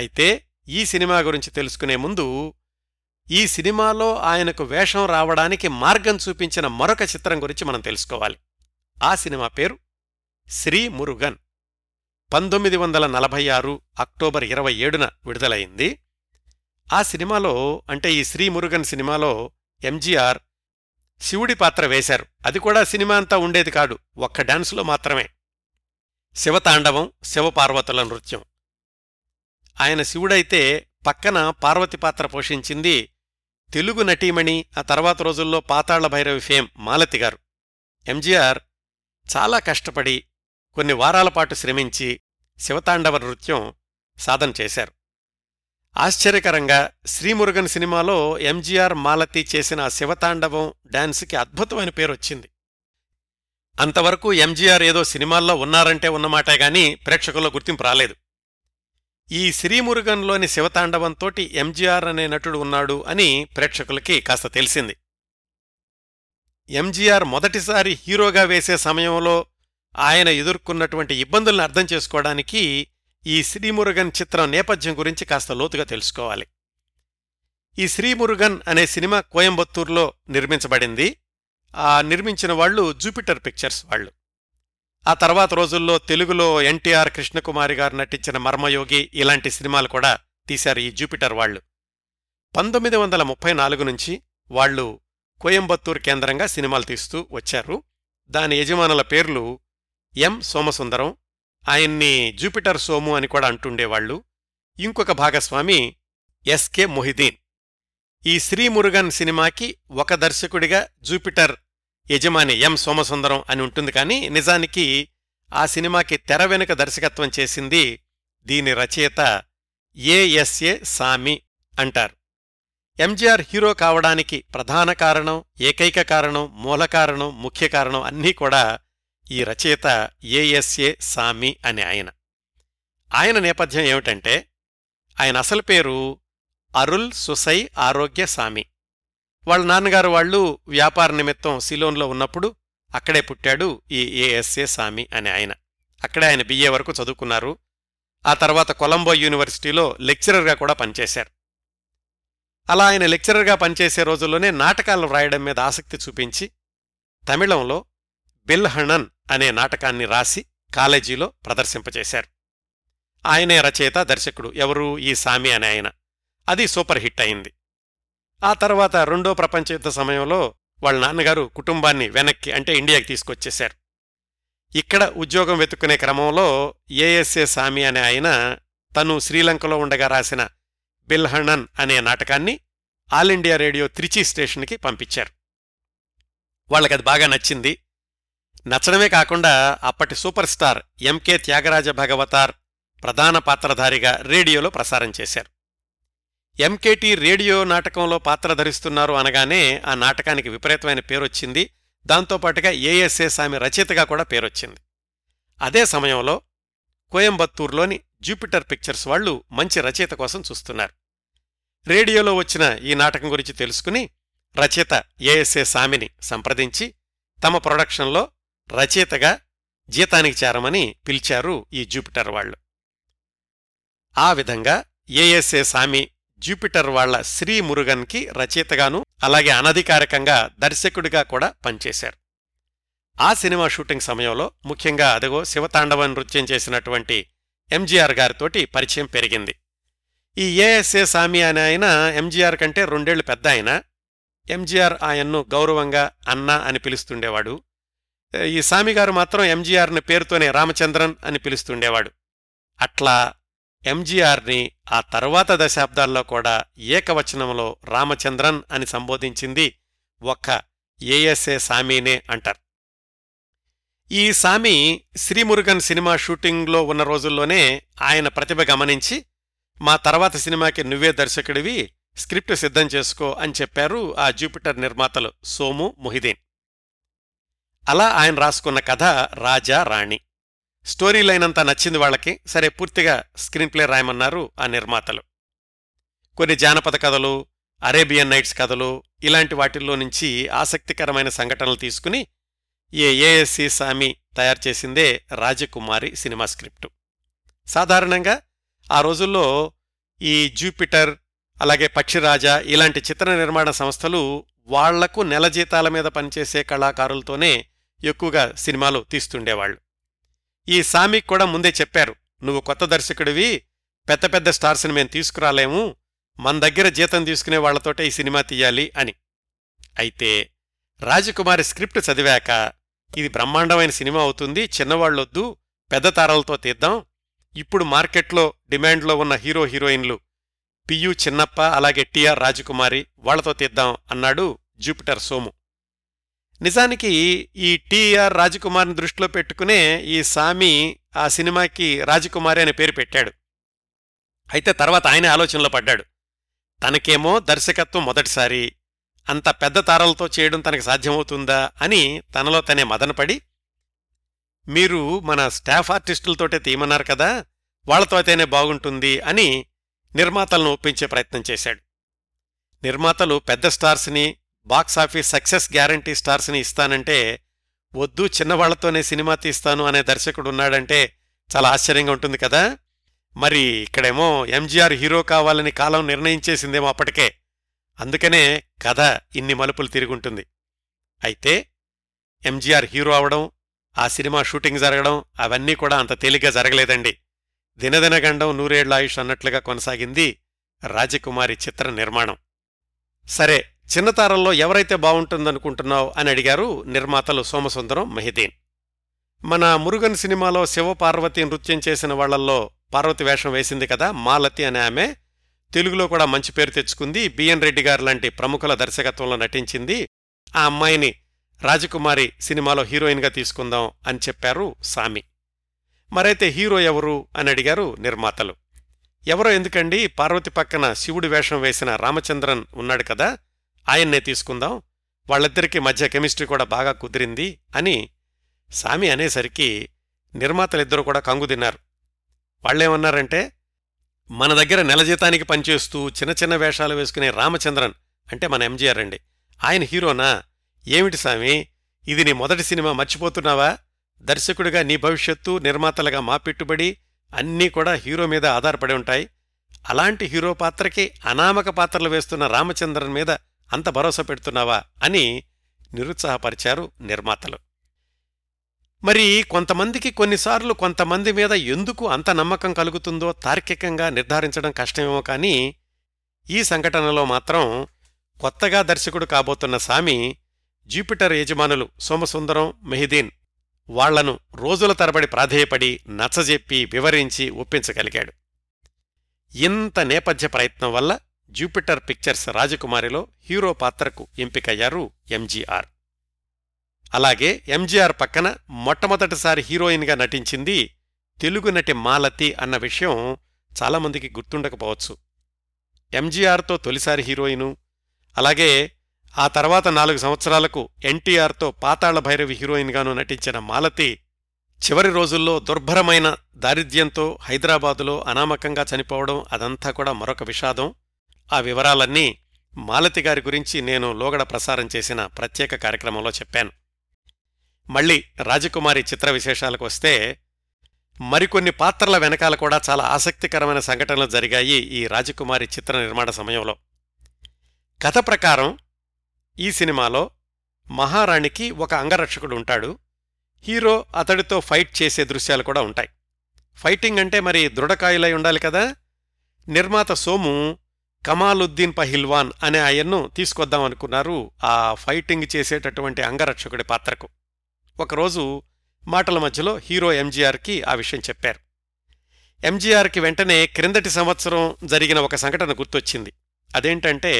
అయితే ఈ సినిమా గురించి తెలుసుకునే ముందు, ఈ సినిమాలో ఆయనకు వేషం రావడానికి మార్గం చూపించిన మరొక చిత్రం గురించి మనం తెలుసుకోవాలి. ఆ సినిమా పేరు శ్రీ మురుగన్. పంతొమ్మిది వందల నలభై ఆరు అక్టోబర్ ఇరవై ఏడున విడుదలైంది. ఆ సినిమాలో, అంటే ఈ శ్రీ మురుగన్ సినిమాలో ఎంజీఆర్ శివుడి పాత్ర వేశారు. అది కూడా సినిమా అంతా ఉండేది కాదు, ఒక్క డాన్సులో మాత్రమే. శివతాండవం, శివపార్వతుల నృత్యం. ఆయన శివుడైతే పక్కన పార్వతి పాత్ర పోషించింది తెలుగు నటీమణి, ఆ తర్వాత రోజుల్లో పాతాళ్ల భైరవి ఫేమ్ మాలతి గారు. ఎంజీఆర్ చాలా కష్టపడి కొన్ని వారాల పాటు శ్రమించి శివతాండవ నృత్యం సాధన చేశారు. ఆశ్చర్యకరంగా శ్రీమురుగన్ సినిమాలో ఎంజీఆర్ మాలతి చేసిన శివతాండవం డాన్స్కి అద్భుతమైన పేరొచ్చింది. అంతవరకు ఎంజీఆర్ ఏదో సినిమాల్లో ఉన్నారంటే ఉన్నమాటే గాని ప్రేక్షకుల్లో గుర్తింపు రాలేదు. ఈ శ్రీమురుగన్లోని శివతాండవంతోటి ఎంజీఆర్ అనే నటుడు ఉన్నాడు అని ప్రేక్షకులకి కాస్త తెలిసింది. ఎంజీఆర్ మొదటిసారి హీరోగా వేసే సమయంలో ఆయన ఎదుర్కొన్నటువంటి ఇబ్బందులను అర్థం చేసుకోవడానికి ఈ శ్రీమురుగన్ చిత్రం నేపథ్యం గురించి కాస్త లోతుగా తెలుసుకోవాలి. ఈ శ్రీమురుగన్ అనే సినిమా కోయంబత్తూర్లో నిర్మించబడింది. ఆ నిర్మించిన వాళ్ళు జూపిటర్ పిక్చర్స్ వాళ్ళు. ఆ తర్వాత రోజుల్లో తెలుగులో ఎన్టీఆర్ కృష్ణకుమారి గారు నటించిన మర్మయోగి ఇలాంటి సినిమాలు కూడా తీశారు ఈ జూపిటర్ వాళ్ళు. పంతొమ్మిది వందల ముప్పై నాలుగు నుంచి వాళ్ళు కోయంబత్తూర్ కేంద్రంగా సినిమాలు తీస్తూ వచ్చారు. దాని యజమానుల పేర్లు ఎం సోమసుందరం, ఆయన్ని జూపిటర్ సోము అని కూడా అంటుండేవాళ్లు. ఇంకొక భాగస్వామి ఎస్కే మొహిదీన్. ఈ శ్రీమురుగన్ సినిమాకి ఒక దర్శకుడిగా జూపిటర్ యజమాని ఎం సోమసుందరం అని ఉంటుంది, కానీ నిజానికి ఆ సినిమాకి తెర వెనుక దర్శకత్వం చేసింది దీని రచయిత ఏ. ఎస్. ఏ. సామి అంటారు. ఎంజీఆర్ హీరో కావడానికి ప్రధాన కారణం, ఏకైక కారణం, మూల కారణం, ముఖ్య కారణం అన్నీ కూడా ఈ రచయిత ఏ. ఎస్. ఏ. సామి అనే ఆయన. ఆయన నేపథ్యం ఏమిటంటే, ఆయన అసలు పేరు అరుల్ సుసై ఆరోగ్య సామి. వాళ్ళ నాన్నగారు వాళ్ళు వ్యాపార నిమిత్తం సిలోన్లో ఉన్నప్పుడు అక్కడే పుట్టాడు ఈ ఏ. ఎస్. ఏ. సామి అనే ఆయన. అక్కడే ఆయన బిఏ వరకు చదువుకున్నారు. ఆ తర్వాత కొలంబో యూనివర్సిటీలో లెక్చరర్గా కూడా పనిచేశారు. అలా ఆయన లెక్చరర్గా పనిచేసే రోజుల్లోనే నాటకాలు వ్రాయడం మీద ఆసక్తి చూపించి తమిళంలో బిల్హణన్ అనే నాటకాన్ని రాసి కాలేజీలో ప్రదర్శింపచేశారు. ఆయనే రచయిత, దర్శకుడు. ఎవరు? ఈ సామి అనే ఆయన. అది సూపర్ హిట్ అయింది. ఆ తర్వాత రెండో ప్రపంచ యుద్ధ సమయంలో వాళ్ళ నాన్నగారు కుటుంబాన్ని వెనక్కి, అంటే ఇండియాకి తీసుకొచ్చేశారు. ఇక్కడ ఉద్యోగం వెతుక్కునే క్రమంలో ఏఎస్ఏ సామి అనే ఆయన తను శ్రీలంకలో ఉండగా రాసిన బిల్హణన్ అనే నాటకాన్ని ఆల్ ఇండియా రేడియో త్రిచి స్టేషన్కి పంపించారు. వాళ్ళకది బాగా నచ్చింది. నచ్చడమే కాకుండా అప్పటి super star M. K. Thyagaraja Bhagavathar ప్రధాన పాత్రధారిగా రేడియోలో ప్రసారం చేశారు. ఎంకేటి రేడియో నాటకంలో పాత్ర ధరిస్తున్నారు అనగానే ఆ నాటకానికి విపరీతమైన పేరొచ్చింది. దాంతోపాటుగా ఏఎస్ఏ సామి రచయితగా కూడా పేరొచ్చింది. అదే సమయంలో కోయంబత్తూర్లోని జూపిటర్ పిక్చర్స్ వాళ్ళు మంచి రచయిత కోసం చూస్తున్నారు. రేడియోలో వచ్చిన ఈ నాటకం గురించి తెలుసుకుని రచయిత ఏఎస్ఏ సామిని సంప్రదించి తమ ప్రొడక్షన్లో రచయితగా జీతానికి చేరమని పిలిచారు ఈ జూపిటర్ వాళ్ళు. ఆ విధంగా ఏఎస్ఏ సామి జూపిటర్ వాళ్ల శ్రీ మురుగన్కి రచయితగాను, అలాగే అనధికారికంగా దర్శకుడిగా కూడా పనిచేశారు. ఆ సినిమా షూటింగ్ సమయంలో ముఖ్యంగా అదిగో శివతాండవ నృత్యం చేసినటువంటి ఎంజీఆర్ గారితోటి పరిచయం పెరిగింది. ఈ ఏఎస్ఏ సామి అనే ఆయన ఎంజీఆర్ కంటే రెండేళ్లు పెద్ద ఆయన. ఎంజీఆర్ ఆయన్ను గౌరవంగా అన్న అని పిలుస్తుండేవాడు. ఈ సామిగారు మాత్రం ఎంజీఆర్ని పేరుతోనే రామచంద్రన్ అని పిలుస్తుండేవాడు. అట్లా ఎంజీఆర్ని ఆ తరువాత దశాబ్దాల్లో కూడా ఏకవచనంలో రామచంద్రన్ అని సంబోధించింది ఒక్క ఏఎస్ఏ సామీనే అంటారు. ఈ సామి శ్రీ మురుగన్ సినిమా షూటింగ్లో ఉన్న రోజుల్లోనే ఆయన ప్రతిభ గమనించి, మా తర్వాత సినిమాకి నువ్వే దర్శకుడివి, స్క్రిప్ట్ సిద్ధం చేసుకో అని చెప్పారు ఆ జూపిటర్ నిర్మాతలు సోము, మొహిదీన్. అలా ఆయన రాసుకున్న కథ రాజా రాణి. స్టోరీ లైన్ అంతా నచ్చింది వాళ్ళకి. సరే, పూర్తిగా స్క్రీన్ప్లే రాయమన్నారు ఆ నిర్మాతలు. కొన్ని జానపద కథలు, అరేబియన్ నైట్స్ కథలు, ఇలాంటి వాటిల్లో నుంచి ఆసక్తికరమైన సంఘటనలు తీసుకుని ఏ ఏఎస్సి సామి తయారు చేసిందే రాజకుమారి సినిమా స్క్రిప్టు. సాధారణంగా ఆ రోజుల్లో ఈ జూపిటర్, అలాగే పక్షిరాజా ఇలాంటి చిత్ర నిర్మాణ సంస్థలు వాళ్లకు నెల జీతాల మీద పనిచేసే కళాకారులతోనే ఎక్కువగా సినిమాలు తీస్తుండేవాళ్లు. ఈ సామి కూడా ముందే చెప్పారు, నువ్వు కొత్త దర్శకుడివి, పెద్ద పెద్ద స్టార్స్ని మేం తీసుకురాలేము, మన దగ్గర జీతం తీసుకునే వాళ్లతోటే ఈ సినిమా తీయాలి అని. అయితే రాజకుమారి స్క్రిప్ట్ చదివాక, ఇది బ్రహ్మాండమైన సినిమా అవుతుంది, చిన్నవాళ్లొద్దు, పెద్ద తారాలతో తీద్దాం, ఇప్పుడు మార్కెట్లో డిమాండ్లో ఉన్న హీరో హీరోయిన్లు పియు చిన్నప్ప అలాగే టిఆర్ రాజకుమారి, వాళ్లతో తీద్దాం అన్నాడు జూపిటర్ సోము. నిజానికి ఈ టీఆర్ రాజకుమారిని దృష్టిలో పెట్టుకునే ఈ సామి ఆ సినిమాకి రాజకుమారి అనే పేరు పెట్టాడు. అయితే తర్వాత ఆయనే ఆలోచనలో పడ్డాడు, తనకేమో దర్శకత్వం మొదటిసారి, అంత పెద్ద తారలతో చేయడం తనకు సాధ్యమవుతుందా అని తనలో తనే మదనపడి, మీరు మన స్టాఫ్ ఆర్టిస్టులతోటే తీయమన్నారు కదా, వాళ్లతో అయితేనే బాగుంటుంది అని నిర్మాతలను ఒప్పించే ప్రయత్నం చేశాడు. నిర్మాతలు పెద్ద స్టార్స్ని, బాక్సాఫీస్ సక్సెస్ గ్యారంటీ స్టార్స్ని ఇస్తానంటే, వద్దు చిన్నవాళ్లతోనే సినిమా తీస్తాను అనే దర్శకుడు ఉన్నాడంటే చాలా ఆశ్చర్యంగా ఉంటుంది కదా. మరి ఇక్కడేమో ఎంజీఆర్ హీరో కావాలని కాలం నిర్ణయించేసిందేమో అప్పటికే, అందుకనే కథ ఇన్ని మలుపులు తిరుగుంటుంది. అయితే ఎంజీఆర్ హీరో అవడం, ఆ సినిమా షూటింగ్ జరగడం అవన్నీ కూడా అంత తేలిగ్గా జరగలేదండి. దినదినగండం నూరేళ్ల ఆయుష్ అన్నట్లుగా కొనసాగింది రాజకుమారి చిత్ర నిర్మాణం. సరే, చిన్న తారల్లో ఎవరైతే బావుంటుందనుకుంటున్నావు అని అడిగారు నిర్మాతలు సోమసుందరం, మొహిదీన్. మన మురుగన్ సినిమాలో శివపార్వతి నృత్యం చేసిన వాళ్లల్లో పార్వతి వేషం వేసింది కదా మాలతి అనే ఆమె, తెలుగులో కూడా మంచి పేరు తెచ్చుకుంది, బిఎన్ రెడ్డి గారు లాంటి ప్రముఖుల దర్శకత్వంలో నటించింది, ఆ అమ్మాయిని రాజకుమారి సినిమాలో హీరోయిన్గా తీసుకుందాం అని చెప్పారు సామి. మరైతే హీరో ఎవరు అని అడిగారు నిర్మాతలు. ఎవరో ఎందుకండి, పార్వతి పక్కన శివుడి వేషం వేసిన రామచంద్రన్ ఉన్నాడు కదా, ఆయన్నే తీసుకుందాం, వాళ్ళిద్దరికీ మధ్య కెమిస్ట్రీ కూడా బాగా కుదిరింది అని సామి అనేసరికి నిర్మాతలిద్దరూ కూడా కంగు తిన్నారు. వాళ్ళేమన్నారంటే, మన దగ్గర నెల జీతానికి పనిచేస్తూ చిన్న చిన్న వేషాలు వేసుకునే రామచంద్రన్ అంటే మన ఎంజీఆర్ అండి, ఆయన హీరోనా? ఏమిటి సామి, ఇది నీ మొదటి సినిమా, మర్చిపోతున్నావా? దర్శకుడిగా నీ భవిష్యత్తు, నిర్మాతలుగా మా పెట్టుబడి అన్నీ కూడా హీరో మీద ఆధారపడి ఉంటాయి. అలాంటి హీరో పాత్రకి అనామక పాత్రలు వేస్తున్న రామచంద్రన్ మీద అంత భరోసా పెడుతున్నావా అని నిరుత్సాహపరిచారు నిర్మాతలు. మరి కొంతమందికి కొన్నిసార్లు కొంతమంది మీద ఎందుకు అంత నమ్మకం కలుగుతుందో తార్కికంగా నిర్ధారించడం కష్టమేమో, కానీ ఈ సంఘటనలో మాత్రం కొత్తగా దర్శకుడు కాబోతున్న సామి జూపిటర్ యజమానులు సోమసుందరం, మొహిదీన్ వాళ్లను రోజుల తరబడి ప్రాధేయపడి నచ్చజెప్పి వివరించి ఒప్పించగలిగాడు. ఇంత నేపథ్య ప్రయత్నం వల్ల జూపిటర్ పిక్చర్స్ రాజకుమారిలో హీరో పాత్రకు ఎంపికయ్యారు ఎంజీఆర్. అలాగే ఎంజీఆర్ పక్కన మొట్టమొదటిసారి హీరోయిన్గా నటించింది తెలుగు నటి మాలతి అన్న విషయం చాలామందికి గుర్తుండకపోవచ్చు. ఎంజీఆర్తో తొలిసారి హీరోయిను, అలాగే ఆ తర్వాత నాలుగు సంవత్సరాలకు ఎన్టీఆర్తో పాతాళ భైరవి హీరోయిన్గాను నటించిన మాలతి చివరి రోజుల్లో దుర్భరమైన దారిద్ర్యంతో హైదరాబాదులో అనామకంగా చనిపోవడం అదంతా కూడా మరొక విషాదం. ఆ వివరాలన్నీ మాలతి గారి గురించి నేను లోగడ ప్రసారం చేసిన ప్రత్యేక కార్యక్రమంలో చెప్పాను. మళ్లీ రాజకుమారి చిత్ర విశేషాలకు వస్తే, మరికొన్ని పాత్రల వెనకాల కూడా చాలా ఆసక్తికరమైన సంఘటనలు జరిగాయి ఈ రాజకుమారి చిత్ర నిర్మాణ సమయంలో. కథ ప్రకారం ఈ సినిమాలో మహారాణికి ఒక అంగరక్షకుడు ఉంటాడు. హీరో అతడితో ఫైట్ చేసే దృశ్యాలు కూడా ఉంటాయి. ఫైటింగ్ అంటే మరి దృఢకాయులై ఉండాలి కదా. నిర్మాత సోము కమాలుద్దీన్ పహిల్వాన్ అనే ఆయన్ను తీసుకొద్దామనుకున్నారు ఆ ఫైటింగ్ చేసేటటువంటి అంగరక్షకుడి పాత్రకు. ఒకరోజు మాటల మధ్యలో హీరో ఎంజీఆర్కి ఆ విషయం చెప్పారు. ఎంజీఆర్కి వెంటనే క్రిందటి సంవత్సరం జరిగిన ఒక సంఘటన గుర్తొచ్చింది. అదేంటంటే,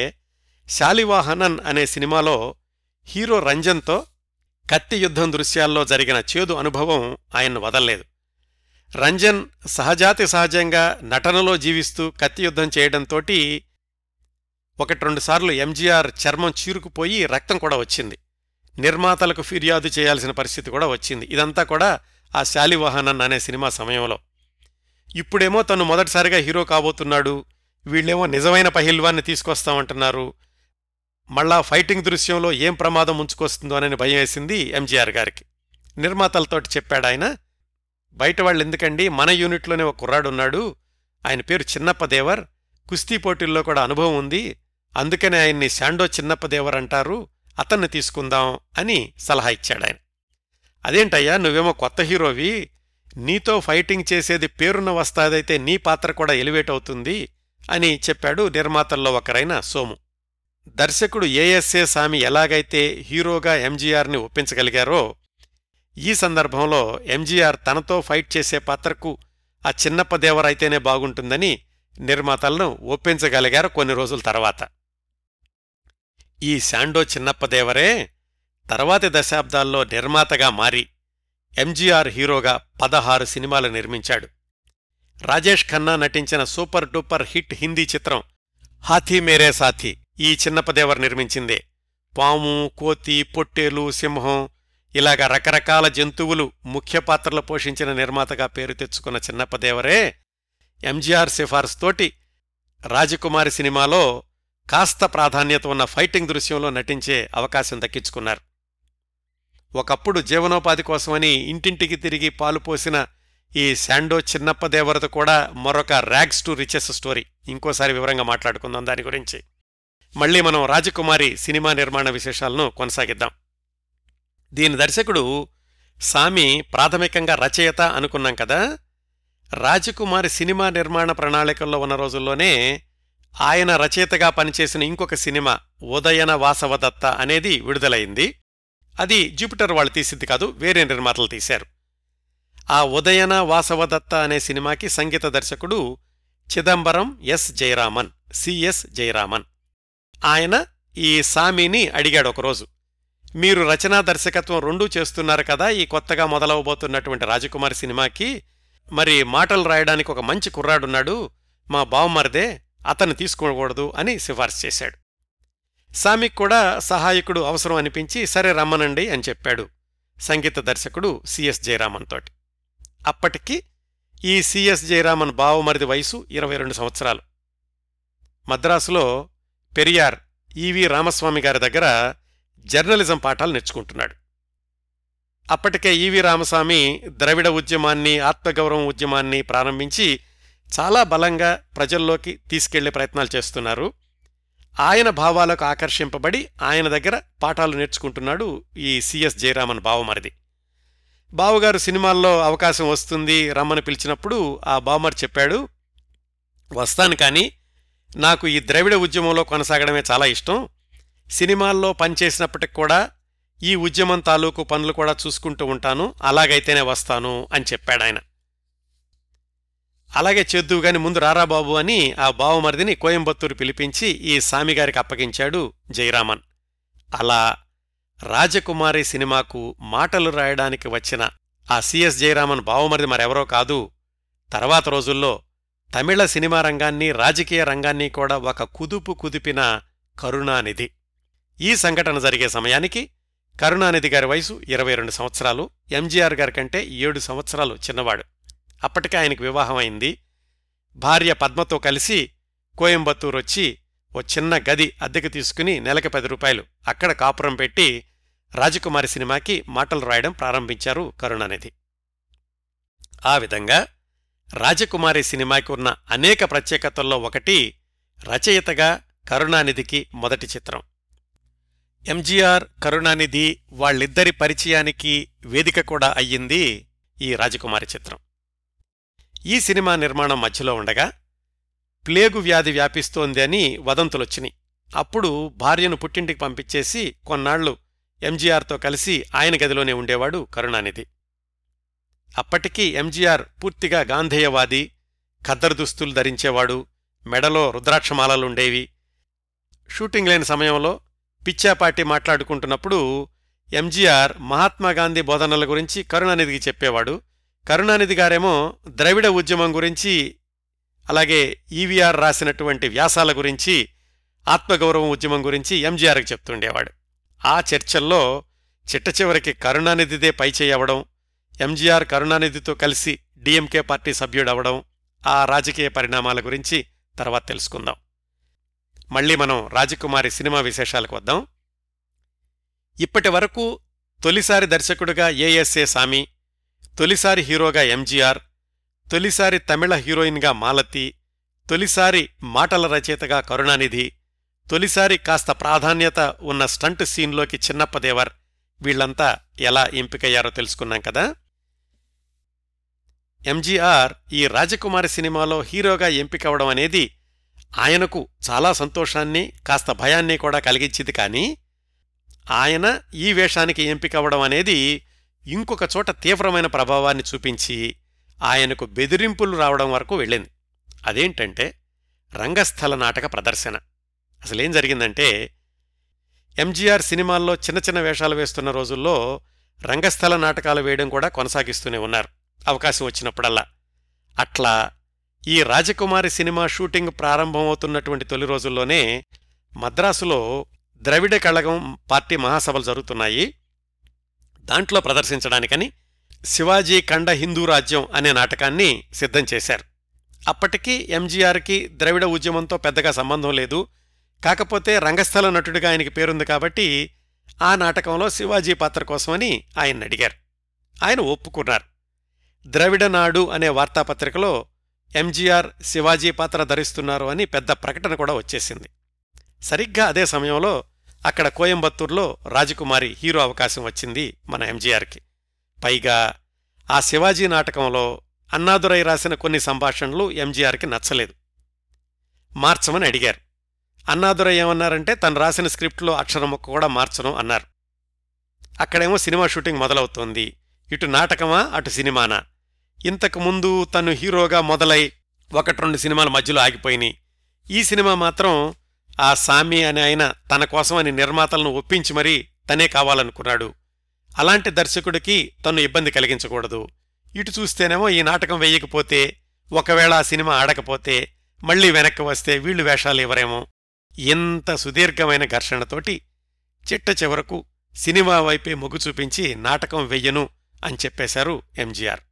శాలివాహనన్ అనే సినిమాలో హీరో రంజన్తో కత్తి యుద్ధం దృశ్యాల్లో జరిగిన చేదు అనుభవం ఆయన్ను వదల్లేదు. రంజన్ సహజాతి సహజంగా నటనలో జీవిస్తూ కత్తి యుద్ధం చేయడంతోటి ఒకటి రెండుసార్లు ఎంజీఆర్ చర్మం చీరుకుపోయి రక్తం కూడా వచ్చింది. నిర్మాతలకు ఫిర్యాదు చేయాల్సిన పరిస్థితి కూడా వచ్చింది. ఇదంతా కూడా ఆ శాలివాహనన్ అనే సినిమా సమయంలో. ఇప్పుడేమో తను మొదటిసారిగా హీరో కాబోతున్నాడు, వీళ్ళేమో నిజమైన పహిల్వాన్ని తీసుకొస్తామంటున్నారు, మళ్ళా ఫైటింగ్ దృశ్యంలో ఏం ప్రమాదం ముంచుకొస్తుందో అని భయం వేసింది ఎంజీఆర్ గారికి. నిర్మాతలతోటి చెప్పాడు ఆయన, బయట వాళ్ళు ఎందుకండి, మన యూనిట్లోనే ఒక కుర్రాడున్నాడు, ఆయన పేరు చిన్నప్ప దేవర్, కుస్తీ పోటీల్లో కూడా అనుభవం ఉంది, అందుకనే ఆయన్ని శాండో చిన్నప్ప దేవర్ అంటారు, అతన్ని తీసుకుందాం అని సలహా ఇచ్చాడాయన. అదేంటయ్యా నువ్వేమో కొత్త హీరోవి, నీతో ఫైటింగ్ చేసేది పేరున్న వస్తాదైతే నీ పాత్ర కూడా ఎలివేట్ అవుతుంది అని చెప్పాడు నిర్మాతల్లో ఒకరైన సోము. దర్శకుడు ఏ ఎస్ ఏ సామి ఎలాగైతే హీరోగా ఎంజీఆర్ని ఒప్పించగలిగారో, ఈ సందర్భంలో ఎంజీఆర్ తనతో ఫైట్ చేసే పాత్రకు ఆ చిన్నప్ప దేవరైతేనే బాగుంటుందని నిర్మాతలను ఒప్పించగలిగారు. కొన్ని రోజుల తర్వాత ఈ శాండో చిన్నప్ప దేవరే తర్వాతి దశాబ్దాల్లో నిర్మాతగా మారి ఎంజీఆర్ హీరోగా పదహారు సినిమాలు నిర్మించాడు. రాజేష్ ఖన్నా నటించిన సూపర్ డూపర్ హిట్ హిందీ చిత్రం హాథీ మేరే సాథీ ఈ చిన్నప్పదేవర్ నిర్మించిందే. పాము, కోతి, పొట్టేలు, సింహం ఇలాగా రకరకాల జంతువులు ముఖ్య పాత్రలు పోషించిన నిర్మాతగా పేరు తెచ్చుకున్న చిన్నప్పదేవరే ఎంజీఆర్ సిఫార్సుతోటి రాజకుమారి సినిమాలో కాస్త ప్రాధాన్యత ఉన్న ఫైటింగ్ దృశ్యంలో నటించే అవకాశం దక్కించుకున్నారు. ఒకప్పుడు జీవనోపాధి కోసమని ఇంటింటికి తిరిగి పాలు పోసిన ఈ శాండో చిన్నప్పదేవరతో కూడా మరొక ర్యాగ్స్ టు రిచెస్ స్టోరీ. ఇంకోసారి వివరంగా మాట్లాడుకుందాం దాని గురించి. మళ్లీ మనం రాజకుమారి సినిమా నిర్మాణ విశేషాలను కొనసాగిద్దాం. దీని దర్శకుడు సామి ప్రాథమికంగా రచయిత అనుకున్నాం కదా. రాజకుమారి సినిమా నిర్మాణ ప్రణాళికల్లో ఉన్న రోజుల్లోనే ఆయన రచయితగా పనిచేసిన ఇంకొక సినిమా ఉదయన వాసవదత్త అనేది విడుదలైంది. అది జూపిటర్ వాళ్ళు తీసింది కాదు, వేరే నిర్మాతలు తీశారు. ఆ ఉదయన వాసవదత్త అనే సినిమాకి సంగీత దర్శకుడు చిదంబరం ఎస్ జయరామన్, సిఎస్ జయరామన్. ఆయన ఈ సామిని అడిగాడు ఒకరోజు, మీరు రచనా దర్శకత్వం రెండూ చేస్తున్నారు కదా ఈ కొత్తగా మొదలవబోతున్నటువంటి రాజకుమారి సినిమాకి, మరి మాటలు రాయడానికి ఒక మంచి కుర్రాడున్నాడు మా బావమరిదే, అతను తీసుకోకూడదు అని సిఫార్సు చేశాడు. సామికి కూడా సహాయకుడు అవసరం అనిపించి సరే రమ్మనండి అని చెప్పాడు సంగీత దర్శకుడు సిఎస్ జయరామన్ తోటి. అప్పటికి ఈ సిఎస్ జయరామన్ బావమరిది వయసు ఇరవై రెండు సంవత్సరాలు. మద్రాసులో పెరియార్ ఈవి రామస్వామి గారి దగ్గర జర్నలిజం పాఠాలు నేర్చుకుంటున్నాడు. అప్పటికే ఈవి రామస్వామి ద్రవిడ ఉద్యమాన్ని, ఆత్మగౌరవం ఉద్యమాన్ని ప్రారంభించి చాలా బలంగా ప్రజల్లోకి తీసుకెళ్లే ప్రయత్నాలు చేస్తున్నారు. ఆయన భావాలకు ఆకర్షింపబడి ఆయన దగ్గర పాఠాలు నేర్చుకుంటున్నాడు ఈ సిఎస్ జయరామన్ బావమరిది. బావగారు సినిమాల్లో అవకాశం వస్తుంది రమ్మని పిలిచినప్పుడు ఆ బావమరిది చెప్పాడు, వస్తాను కానీ నాకు ఈ ద్రవిడ ఉద్యమంలో కొనసాగడమే చాలా ఇష్టం, సినిమాల్లో పనిచేసినప్పటికి కూడా ఈ ఉద్యమం తాలూకు పనులు కూడా చూసుకుంటూ ఉంటాను, అలాగైతేనే వస్తాను అని చెప్పాడాయన. అలాగే చేద్దువు గాని ముందు రారా బాబు అని ఆ బావమరిదిని కోయంబత్తూరు పిలిపించి ఈ సామిగారికి అప్పగించాడు జయరామన్. అలా రాజకుమారి సినిమాకు మాటలు రాయడానికి వచ్చిన ఆ సిఎస్ జయరామన్ బావమరిది మరెవరో కాదు, తర్వాత రోజుల్లో తమిళ సినిమా రంగాన్ని, రాజకీయ రంగాన్ని కూడా ఒక కుదుపు కుదిపిన కరుణానిధి. ఈ సంఘటన జరిగే సమయానికి కరుణానిధి గారి వయసు ఇరవై రెండు సంవత్సరాలు, ఎంజీఆర్ గారి కంటే ఏడు సంవత్సరాలు చిన్నవాడు. అప్పటికే ఆయనకు వివాహమైంది. భార్య పద్మతో కలిసి కోయంబత్తూరు వచ్చి ఓ చిన్న గది అద్దెకు తీసుకుని నెలకు పది రూపాయలు అక్కడ కాపురం పెట్టి రాజకుమారి సినిమాకి మాటలు రాయడం ప్రారంభించారు కరుణానిధి. ఆ విధంగా రాజకుమారి సినిమాకి ఉన్న అనేక ప్రత్యేకతల్లో ఒకటి రచయితగా కరుణానిధికి మొదటి చిత్రం. ఎంజీఆర్, కరుణానిధి వాళ్ళిద్దరి పరిచయానికి వేదిక కూడా అయ్యింది ఈ రాజకుమారి చిత్రం. ఈ సినిమా నిర్మాణం మధ్యలో ఉండగా ప్లేగు వ్యాధి వ్యాపిస్తోంది అని వదంతులొచ్చినాయి. అప్పుడు భార్యను పుట్టింటికి పంపించేసి కొన్నాళ్లు ఎంజీఆర్తో కలిసి ఆయన గదిలోనే ఉండేవాడు కరుణానిధి. అప్పటికీ ఎంజీఆర్ పూర్తిగా గాంధేయవాది, ఖద్దరు దుస్తులు ధరించేవాడు, మెడలో రుద్రాక్షమాలలుండేవి. షూటింగ్ లేని సమయంలో పిచ్చాపాటి మాట్లాడుకుంటున్నప్పుడు ఎంజీఆర్ మహాత్మాగాంధీ బోధనల గురించి కరుణానిధికి చెప్పేవాడు. కరుణానిధి గారేమో ద్రవిడ ఉద్యమం గురించి, అలాగే ఈవీఆర్ రాసినటువంటి వ్యాసాల గురించి, ఆత్మగౌరవం ఉద్యమం గురించి ఎంజీఆర్కి చెప్తుండేవాడు. ఆ చర్చల్లో చిట్ట చివరికి కరుణానిధిదే పైచేయవడం, ఎంజీఆర్ కరుణానిధితో కలిసి డిఎంకే పార్టీ సభ్యుడవడం, ఆ రాజకీయ పరిణామాల గురించి తర్వాత తెలుసుకుందాం. మళ్లీ మనం రాజకుమారి సినిమా విశేషాలకు వద్దాం. ఇప్పటి వరకు తొలిసారి దర్శకుడుగా ఏ ఎస్ ఏ సామి, తొలిసారి హీరోగా ఎంజీఆర్, తొలిసారి తమిళ హీరోయిన్గా మాలతి, తొలిసారి మాటల రచయితగా కరుణానిధి, తొలిసారి కాస్త ప్రాధాన్యత ఉన్న స్టంట్ సీన్లోకి చిన్నప్ప దేవర్, వీళ్లంతా ఎలా ఎంపికయ్యారో తెలుసుకున్నాం కదా. ఎంజీఆర్ ఈ రాజకుమారి సినిమాలో హీరోగా ఎంపికవడం అనేది ఆయనకు చాలా సంతోషాన్ని, కాస్త భయాన్ని కూడా కలిగించింది. కానీ ఆయన ఈ వేషానికి ఎంపికవడం అనేది ఇంకొక చోట తీవ్రమైన ప్రభావాన్ని చూపించి ఆయనకు బెదిరింపులు రావడం వరకు వెళ్ళింది. అదేంటంటే రంగస్థల నాటక ప్రదర్శన. అసలేం జరిగిందంటే, ఎంజీఆర్ సినిమాల్లో చిన్న చిన్న వేషాలు వేస్తున్న రోజుల్లో రంగస్థల నాటకాలు వేయడం కూడా కొనసాగిస్తూనే ఉన్నారు అవకాశం వచ్చినప్పుడల్లా. అట్లా ఈ రాజకుమారి సినిమా షూటింగ్ ప్రారంభమవుతున్నటువంటి తొలి రోజుల్లోనే మద్రాసులో ద్రవిడ కళగం పార్టీ మహాసభలు జరుగుతున్నాయి. దాంట్లో ప్రదర్శించడానికని శివాజీ ఖండ హిందూ రాజ్యం అనే నాటకాన్ని సిద్ధం చేశారు. అప్పటికీ ఎంజీఆర్కి ద్రవిడ ఉద్యమంతో పెద్దగా సంబంధం లేదు. కాకపోతే రంగస్థల నటుడిగా ఆయనకి పేరుంది కాబట్టి ఆ నాటకంలో శివాజీ పాత్ర కోసమని ఆయన అడిగారు. ఆయన ఒప్పుకున్నారు. ద్రవిడనాడు అనే వార్తాపత్రికలో ఎంజీఆర్ శివాజీ పాత్ర ధరిస్తున్నారు అని పెద్ద ప్రకటన కూడా వచ్చేసింది. సరిగ్గా అదే సమయంలో అక్కడ కోయంబత్తూర్లో రాజకుమారి హీరో అవకాశం వచ్చింది మన ఎంజీఆర్కి. పైగా ఆ శివాజీ నాటకంలో అన్నాదురై రాసిన కొన్ని సంభాషణలు ఎంజీఆర్కి నచ్చలేదు. మార్చమని అడిగారు. అన్నాదురై ఏమన్నారంటే తను రాసిన స్క్రిప్ట్లో అక్షరం ముక్క కూడా మార్చను అన్నారు. అక్కడేమో సినిమా షూటింగ్ మొదలవుతోంది. ఇటు నాటకమా అటు సినిమానా. ఇంతకుముందు తను హీరోగా మొదలై ఒకటి రెండు సినిమాల మధ్యలో ఆగిపోయినాయి. ఈ సినిమా మాత్రం ఆ సామి అనే ఆయన తన కోసమని నిర్మాతలను ఒప్పించి మరీ తనే కావాలనుకున్నాడు. అలాంటి దర్శకుడికి తను ఇబ్బంది కలిగించకూడదు. ఇటు చూస్తేనేమో ఈ నాటకం వేయకపోతే, ఒకవేళ ఆ సినిమా ఆడకపోతే మళ్లీ వెనక్కి వస్తే వీళ్లు వేషాలు ఇవ్వరేమో. ఇంత సుదీర్ఘమైన ఘర్షణతోటి చిట్ట చివరకు సినిమా వైపే మొగ్గు చూపించి నాటకం వెయ్యను అని చెప్పేశారు ఎంజీఆర్.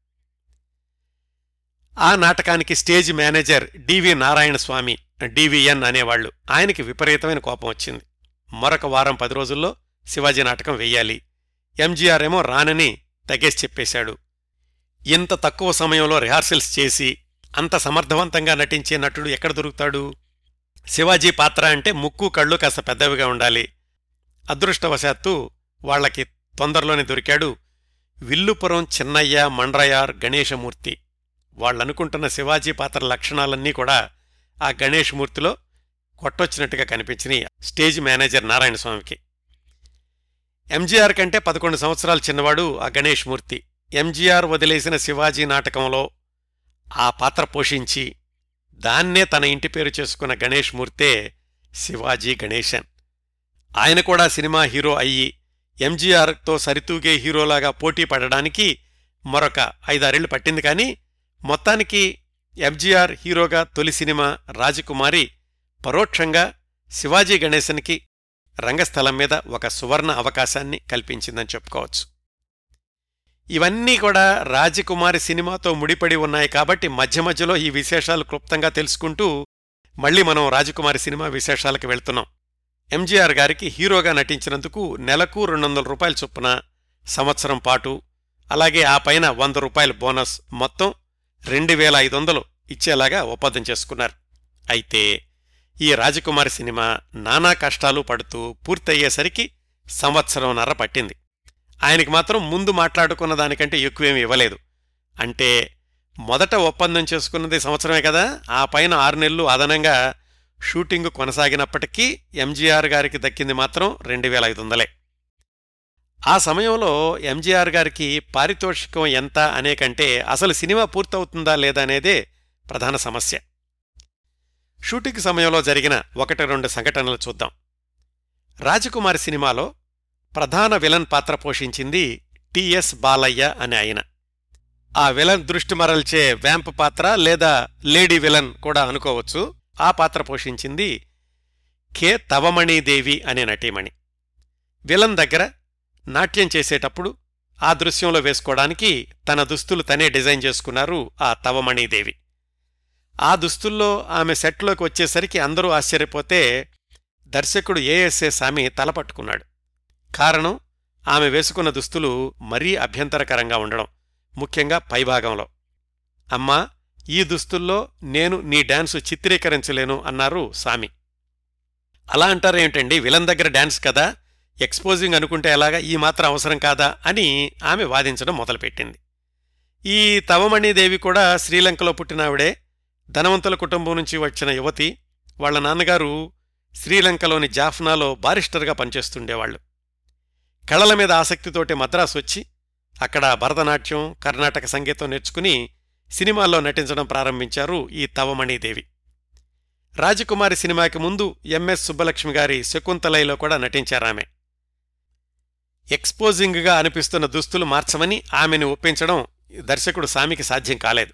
ఆ నాటకానికి stage manager D V Narayanaswamy, D V N అనేవాళ్లు, ఆయనకి విపరీతమైన కోపం వచ్చింది. మరొక వారం పది రోజుల్లో శివాజీ నాటకం వెయ్యాలి. ఎంజీఆర్ ఏమో రానని తెగేసి చెప్పేశాడు. ఇంత తక్కువ సమయంలో రిహార్సల్స్ చేసి అంత సమర్థవంతంగా నటించే నటుడు ఎక్కడ దొరుకుతాడు? శివాజీ పాత్ర అంటే ముక్కు కళ్ళు కాస్త పెద్దవిగా ఉండాలి. అదృష్టవశాత్తు వాళ్లకి తొందరలోనే దొరికాడు విల్లుపురం చిన్నయ్య మండ్రయార్ గణేశమూర్తి. వాళ్ళనుకుంటున్న శివాజీ పాత్ర లక్షణాలన్నీ కూడా ఆ గణేశమూర్తిలో కొట్టొచ్చినట్టుగా కనిపించినాయి స్టేజ్ మేనేజర్ నారాయణస్వామికి. ఎంజీఆర్ కంటే పదకొండు సంవత్సరాలు చిన్నవాడు ఆ గణేశమూర్తి. ఎంజీఆర్ వదిలేసిన శివాజీ నాటకంలో ఆ పాత్ర పోషించి దాన్నే తన ఇంటి పేరు చేసుకున్న గణేశమూర్తే శివాజీ గణేశన్. ఆయన కూడా సినిమా హీరో అయ్యి ఎంజీఆర్తో సరితూగే హీరోలాగా పోటీ పడడానికి మరొక ఐదారేళ్లు పట్టింది. కానీ మొత్తానికి ఎంజీఆర్ హీరోగా తొలి సినిమా రాజకుమారి పరోక్షంగా శివాజీ గణేశన్కి రంగస్థలం మీద ఒక సువర్ణ అవకాశాన్ని కల్పించిందని చెప్పుకోవచ్చు. ఇవన్నీ కూడా రాజకుమారి సినిమాతో ముడిపడి ఉన్నాయి కాబట్టి మధ్య మధ్యలో ఈ విశేషాలు క్లుప్తంగా తెలుసుకుంటూ మళ్లీ మనం రాజకుమారి సినిమా విశేషాలకు వెళ్తున్నాం. ఎంజీఆర్ గారికి హీరోగా నటించినందుకు నెలకు రెండు వందల రూపాయల చొప్పున సంవత్సరం పాటు, అలాగే ఆ పైన వంద రూపాయల బోనస్, మొత్తం రెండు వేల ఐదు వందలు ఇచ్చేలాగా ఒప్పందం చేసుకున్నారు. అయితే ఈ రాజకుమారి సినిమా నానా కష్టాలు పడుతూ పూర్తయ్యేసరికి సంవత్సరంన్నర పట్టింది. ఆయనకి మాత్రం ముందు మాట్లాడుకున్న దానికంటే ఎక్కువేమీ ఇవ్వలేదు. అంటే మొదట ఒప్పందం చేసుకున్నది సంవత్సరమే కదా, ఆ పైన ఆరు నెలలు అదనంగా షూటింగ్ కొనసాగినప్పటికీ ఎంజీఆర్ గారికి దక్కింది మాత్రం రెండు వేల ఐదు వందలే. ఆ సమయంలో ఎంజీఆర్ గారికి పారితోషికం ఎంత అనే కంటే అసలు సినిమా పూర్తవుతుందా లేదా అనేదే ప్రధాన సమస్య. షూటింగ్ సమయంలో జరిగిన ఒకటి రెండు సంఘటనలు చూద్దాం. రాజకుమారి సినిమాలో ప్రధాన విలన్ పాత్ర పోషించింది టిఎస్ బాలయ్య అనే ఆయన. ఆ విలన్ దృష్టి మరల్చే వ్యాంప్ పాత్ర లేదా లేడీ విలన్ కూడా అనుకోవచ్చు. ఆ పాత్ర పోషించింది కె తవమణి దేవి అనే నటీమణి. విలన్ దగ్గర నాట్యం చేసేటప్పుడు ఆ దృశ్యంలో వేసుకోవడానికి తన దుస్తులు తనే డిజైన్ చేసుకున్నారు ఆ తవమణిదేవి. ఆ దుస్తుల్లో ఆమె సెట్లోకి వచ్చేసరికి అందరూ ఆశ్చర్యపోతే దర్శకుడు ఏ ఎస్ ఏ సామి తలపట్టుకున్నాడు. కారణం, ఆమె వేసుకున్న దుస్తులు మరీ అభ్యంతరకరంగా ఉండడం, ముఖ్యంగా పైభాగంలో. అమ్మా, ఈ దుస్తుల్లో నేను నీ డాన్సు చిత్రీకరించలేను అన్నారు సామి. అలా అంటారేమిటండి, విలన్ దగ్గర డాన్స్ కదా, ఎక్స్పోజింగ్ అనుకుంటే ఎలాగా, ఈ మాత్రం అవసరం కాదా అని ఆమె వాదించడం మొదలుపెట్టింది. ఈ తవమణిదేవి కూడా శ్రీలంకలో పుట్టినావిడే. ధనవంతుల కుటుంబం నుంచి వచ్చిన యువతి. వాళ్ల నాన్నగారు శ్రీలంకలోని జాఫ్నాలో బారిస్టర్గా పనిచేస్తుండేవాళ్లు. కళల మీద ఆసక్తితోటి మద్రాసు వచ్చి అక్కడ భరతనాట్యం, కర్ణాటక సంగీతం నేర్చుకుని సినిమాల్లో నటించడం ప్రారంభించారు ఈ తవమణిదేవి. రాజకుమారి సినిమాకి ముందు ఎం ఎస్ సుబ్బలక్ష్మి గారి శకుంతలైలో కూడా నటించారామె. ఎక్స్పోజింగ్గా అనిపిస్తున్న దుస్తులు మార్చమని ఆమెను ఒప్పించడం దర్శకుడు సామికి సాధ్యం కాలేదు.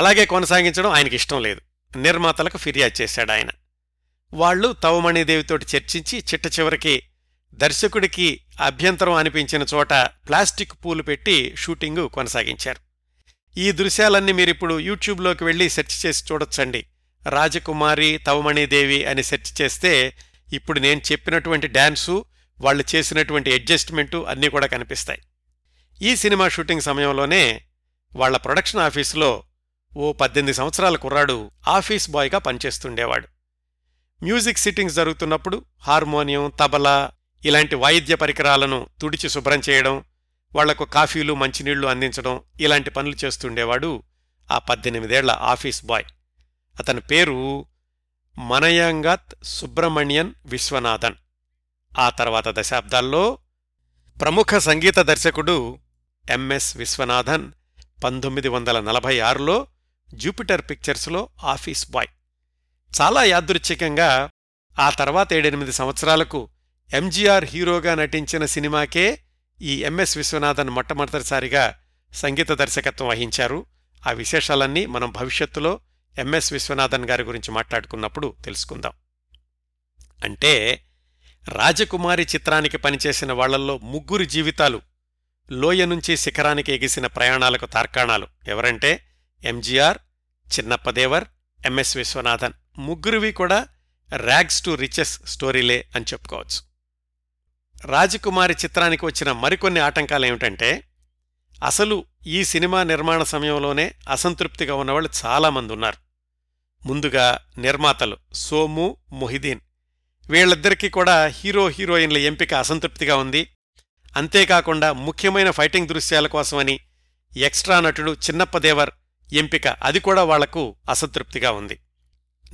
అలాగే కొనసాగించడం ఆయనకి ఇష్టం లేదు. నిర్మాతలకు ఫిర్యాదు చేశాడు ఆయన. వాళ్లు తవమణిదేవితోటి చర్చించి చిట్ట చివరికి దర్శకుడికి అభ్యంతరం అనిపించిన చోట ప్లాస్టిక్ పూలు పెట్టి షూటింగు కొనసాగించారు. ఈ దృశ్యాలన్నీ మీరిప్పుడు యూట్యూబ్లోకి వెళ్ళి సెర్చ్ చేసి చూడొచ్చండి. రాజకుమారి తవమణిదేవి అని సెర్చ్ చేస్తే ఇప్పుడు నేను చెప్పినటువంటి డాన్సు, వాళ్ళు చేసినటువంటి అడ్జస్ట్మెంటు అన్నీ కూడా కనిపిస్తాయి. ఈ సినిమా షూటింగ్ సమయంలోనే వాళ్ల ప్రొడక్షన్ ఆఫీసులో ఓ పద్దెనిమిది సంవత్సరాల కుర్రాడు ఆఫీస్ బాయ్గా పనిచేస్తుండేవాడు. మ్యూజిక్ సిట్టింగ్స్ జరుగుతున్నప్పుడు హార్మోనియం, తబలా ఇలాంటి వాయిద్య పరికరాలను తుడిచి శుభ్రం చేయడం, వాళ్లకు కాఫీలు, మంచినీళ్లు అందించడం ఇలాంటి పనులు చేస్తుండేవాడు ఆ పద్దెనిమిదేళ్ల ఆఫీస్ బాయ్. అతని పేరు మనయంగత్ సుబ్రహ్మణ్యన్ విశ్వనాథన్. ఆ తర్వాత దశాబ్దాల్లో ప్రముఖ సంగీత దర్శకుడు ఎం ఎస్ విశ్వనాథన్ పంతొమ్మిది వందల నలభై ఆరులో జూపిటర్ పిక్చర్స్లో ఆఫీస్ బాయ్. చాలా యాదృచ్ఛికంగా ఆ తర్వాత ఏడెనిమిది సంవత్సరాలకు ఎం జీ ఆర్ హీరోగా నటించిన సినిమాకే ఈ ఎం ఎస్ విశ్వనాథన్ మొట్టమొదటిసారిగా సంగీత దర్శకత్వం వహించారు. ఆ విశేషాలన్నీ మనం భవిష్యత్తులో ఎం ఎస్ విశ్వనాథన్ గారి గురించి మాట్లాడుకున్నప్పుడు తెలుసుకుందాం. అంటే రాజకుమారి చిత్రానికి పనిచేసిన వాళ్లల్లో ముగ్గురు జీవితాలు లోయ నుంచి శిఖరానికి ఎగిసిన ప్రయాణాలకు తార్కాణాలు. ఎవరంటే M G R, Chinnappa Devar, M S Viswanathan. ముగ్గురువి కూడా ర్యాగ్స్ టు రిచెస్ స్టోరీలే అని చెప్పుకోవచ్చు. రాజకుమారి చిత్రానికి వచ్చిన మరికొన్ని ఆటంకాలేమిటంటే, అసలు ఈ సినిమా నిర్మాణ సమయంలోనే అసంతృప్తిగా ఉన్నవాళ్ళు చాలామంది ఉన్నారు. ముందుగా నిర్మాతలు సోము, మొహిదీన్. వీళ్ళిద్దరికీ కూడా హీరో హీరోయిన్ల ఎంపిక అసంతృప్తిగా ఉంది. అంతేకాకుండా ముఖ్యమైన ఫైటింగ్ దృశ్యాల కోసమని ఎక్స్ట్రా నటుడు చిన్నప్పదేవర్ ఎంపిక, అది కూడా వాళ్లకు అసంతృప్తిగా ఉంది.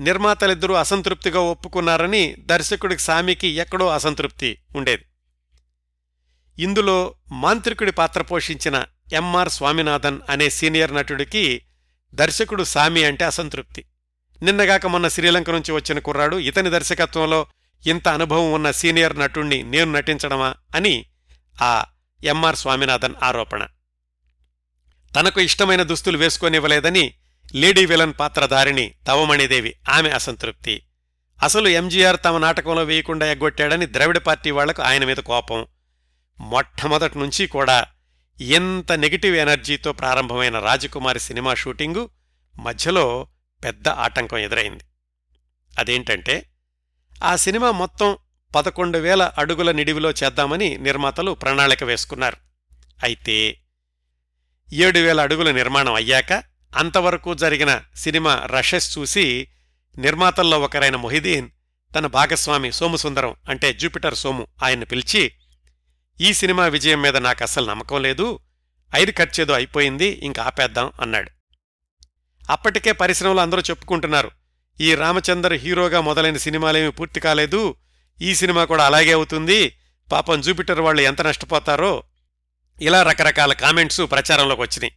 నిర్మాతలిద్దరూ అసంతృప్తిగా ఒప్పుకున్నారని దర్శకుడికి సామికి ఎక్కడో అసంతృప్తి ఉండేది. ఇందులో మాంత్రికుడి పాత్ర పోషించిన ఎం ఆర్ స్వామినాథన్ అనే సీనియర్ నటుడికి దర్శకుడు సామి అంటే అసంతృప్తి. నిన్నగాక మొన్న శ్రీలంక నుంచి వచ్చిన కుర్రాడు, ఇతని దర్శకత్వంలో ఇంత అనుభవం ఉన్న సీనియర్ నటుణ్ణి నేను నటించడమా అని ఆ ఎం ఆర్ స్వామినాథన్ ఆరోపణ. తనకు ఇష్టమైన దుస్తులు వేసుకొనివ్వలేదని లేడీ విలన్ పాత్రధారిణి తవమణిదేవి, ఆమె అసంతృప్తి. అసలు ఎం జీ ఆర్ తమ నాటకంలో వేయకుండా ఎగ్గొట్టాడని ద్రవిడ పార్టీ వాళ్లకు ఆయన మీద కోపం. మొట్టమొదటి నుంచి కూడా ఎంత నెగిటివ్ ఎనర్జీతో ప్రారంభమైన రాజకుమారి సినిమా షూటింగు మధ్యలో పెద్ద ఆటంకం ఎదురైంది. అదేంటంటే, ఆ సినిమా మొత్తం పదకొండు వేల అడుగుల నిడివిలో చేద్దామని నిర్మాతలు ప్రణాళిక వేసుకున్నారు. అయితే ఏడు వేల అడుగుల నిర్మాణం అయ్యాక అంతవరకు జరిగిన సినిమా రషెస్ చూసి నిర్మాతల్లో ఒకరైన మొహిదీన్ తన భాగస్వామి సోముసుందరం అంటే జూపిటర్ సోము ఆయన్ని పిలిచి, ఈ సినిమా విజయం మీద నాకు అస్సలు నమ్మకం లేదు, ఐదు ఖర్చేదో అయిపోయింది, ఇంకా ఆపేద్దాం అన్నాడు. అప్పటికే పరిశ్రమలో అందరూ చెప్పుకుంటున్నారు, ఈ రామచంద్ర హీరోగా మొదలైన సినిమాలేమీ పూర్తి కాలేదు, ఈ సినిమా కూడా అలాగే అవుతుంది, పాపం జూపిటర్ వాళ్ళు ఎంత నష్టపోతారో, ఇలా రకరకాల కామెంట్సు ప్రచారంలోకి వచ్చినాయి.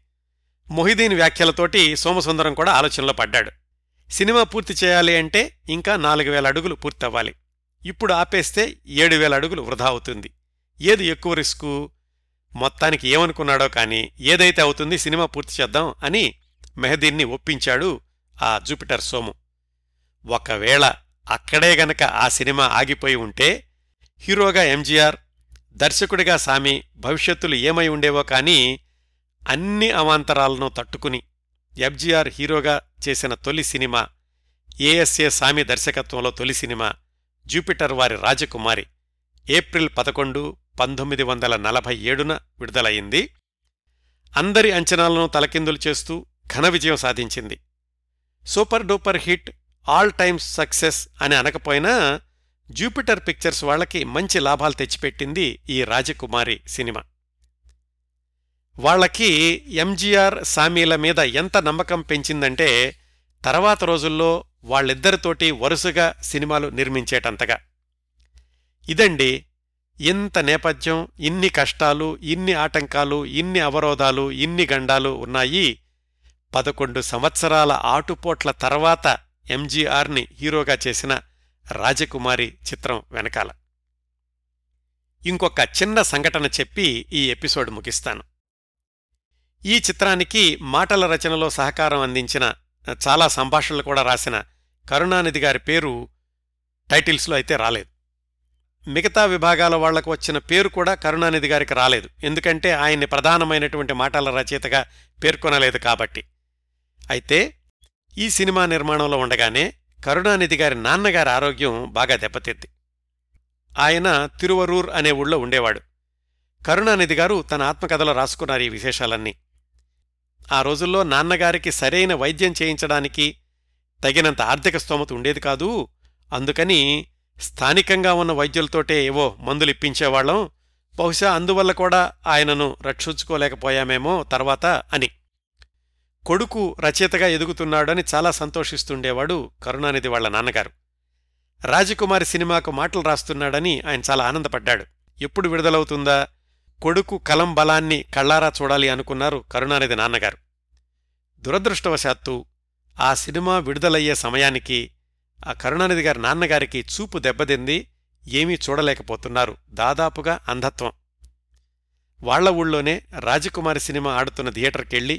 మొహిదీన్ వ్యాఖ్యలతోటి సోమసుందరం కూడా ఆలోచనలో పడ్డాడు. సినిమా పూర్తి చేయాలి అంటే ఇంకా నాలుగు వేల అడుగులు పూర్తవ్వాలి, ఇప్పుడు ఆపేస్తే ఏడు వేల అడుగులు వృధా అవుతుంది, ఏది ఎక్కువ రిస్కు, మొత్తానికి ఏమనుకున్నాడో కానీ ఏదైతే అవుతుంది సినిమా పూర్తి చేద్దాం అని మెహదీన్ని ఒప్పించాడు ఆ జూపిటర్ సోము. ఒకవేళ అక్కడే గనక ఆ సినిమా ఆగిపోయి ఉంటే హీరోగా ఎంజీఆర్, దర్శకుడిగా సామి భవిష్యత్తులు ఏమై ఉండేవో కానీ అన్ని అవాంతరాలను తట్టుకుని ఎంజీఆర్ హీరోగా చేసిన తొలి సినిమా, ఏఎస్ఏ సామి దర్శకత్వంలో తొలి సినిమా జూపిటర్ వారి రాజకుమారి ఏప్రిల్ పదకొండు పంతొమ్మిది వందల నలభై ఏడున విడుదలయింది. అందరి అంచనాలను తలకిందులు చేస్తూ ఘన విజయం సాధించింది. Super duper hit, all time success అని అనకపోయినా జూపిటర్ పిక్చర్స్ వాళ్లకి మంచి లాభాలు తెచ్చిపెట్టింది ఈ రాజకుమారి సినిమా. వాళ్లకి ఎంజీఆర్ సామీల మీద ఎంత నమ్మకం పెంచిందంటే తర్వాత రోజుల్లో వాళ్ళిద్దరితోటి వరుసగా సినిమాలు నిర్మించేటంతగా. ఇదండి ఇంత నేపథ్యం, ఇన్ని కష్టాలు, ఇన్ని ఆటంకాలు, ఇన్ని అవరోధాలు, ఇన్ని గండాలు ఉన్నాయి. పదకొండు సంవత్సరాల ఆటుపోట్ల తర్వాత ఎంజీఆర్ని హీరోగా చేసిన రాజకుమారి చిత్రం వెనకాల ఇంకొక చిన్న సంఘటన చెప్పి ఈ ఎపిసోడ్ ముగిస్తాను. ఈ చిత్రానికి మాటల రచనలో సహకారం అందించిన, చాలా సంభాషణలు కూడా రాసిన కరుణానిధి గారి పేరు టైటిల్స్లో అయితే రాలేదు. మిగతా విభాగాల వాళ్లకు వచ్చిన పేరు కూడా కరుణానిధి గారికి రాలేదు, ఎందుకంటే ఆయన్ని ప్రధానమైనటువంటి మాటల రచయితగా పేర్కొనలేదు కాబట్టి. అయితే ఈ సినిమా నిర్మాణంలో ఉండగానే కరుణానిధి గారి నాన్నగారి ఆరోగ్యం బాగా దెబ్బతింది. ఆయన తిరువరూర్ అనే ఊళ్ళో ఉండేవాడు. కరుణానిధి గారు తన ఆత్మకథలో రాసుకున్నారు ఈ విశేషాలన్నీ. ఆ రోజుల్లో నాన్నగారికి సరైన వైద్యం చేయించడానికి తగినంత ఆర్థిక స్తోమత ఉండేది కాదు. అందుకని స్థానికంగా ఉన్న వైద్యులతోటే ఏవో మందులు ఇప్పించేవాళ్లం, బహుశా అందువల్ల కూడా ఆయనను రక్షించుకోలేకపోయామేమో తర్వాత అని. కొడుకు రచయితగా ఎదుగుతున్నాడని చాలా సంతోషిస్తుండేవాడు కరుణానిధి వాళ్ల నాన్నగారు. రాజకుమారి సినిమాకు మాటలు రాస్తున్నాడని ఆయన చాలా ఆనందపడ్డాడు. ఎప్పుడు విడుదలవుతుందా, కొడుకు కలం బలాన్ని కళ్లారా చూడాలి అనుకున్నారు కరుణానిధి నాన్నగారు. దురదృష్టవశాత్తు ఆ సినిమా విడుదలయ్యే సమయానికి ఆ కరుణానిధి గారి నాన్నగారికి చూపు దెబ్బతింది, ఏమీ చూడలేకపోతున్నారు, దాదాపుగా అంధత్వం. వాళ్ల ఊళ్ళోనే రాజకుమారి సినిమా ఆడుతున్న థియేటర్కెళ్ళి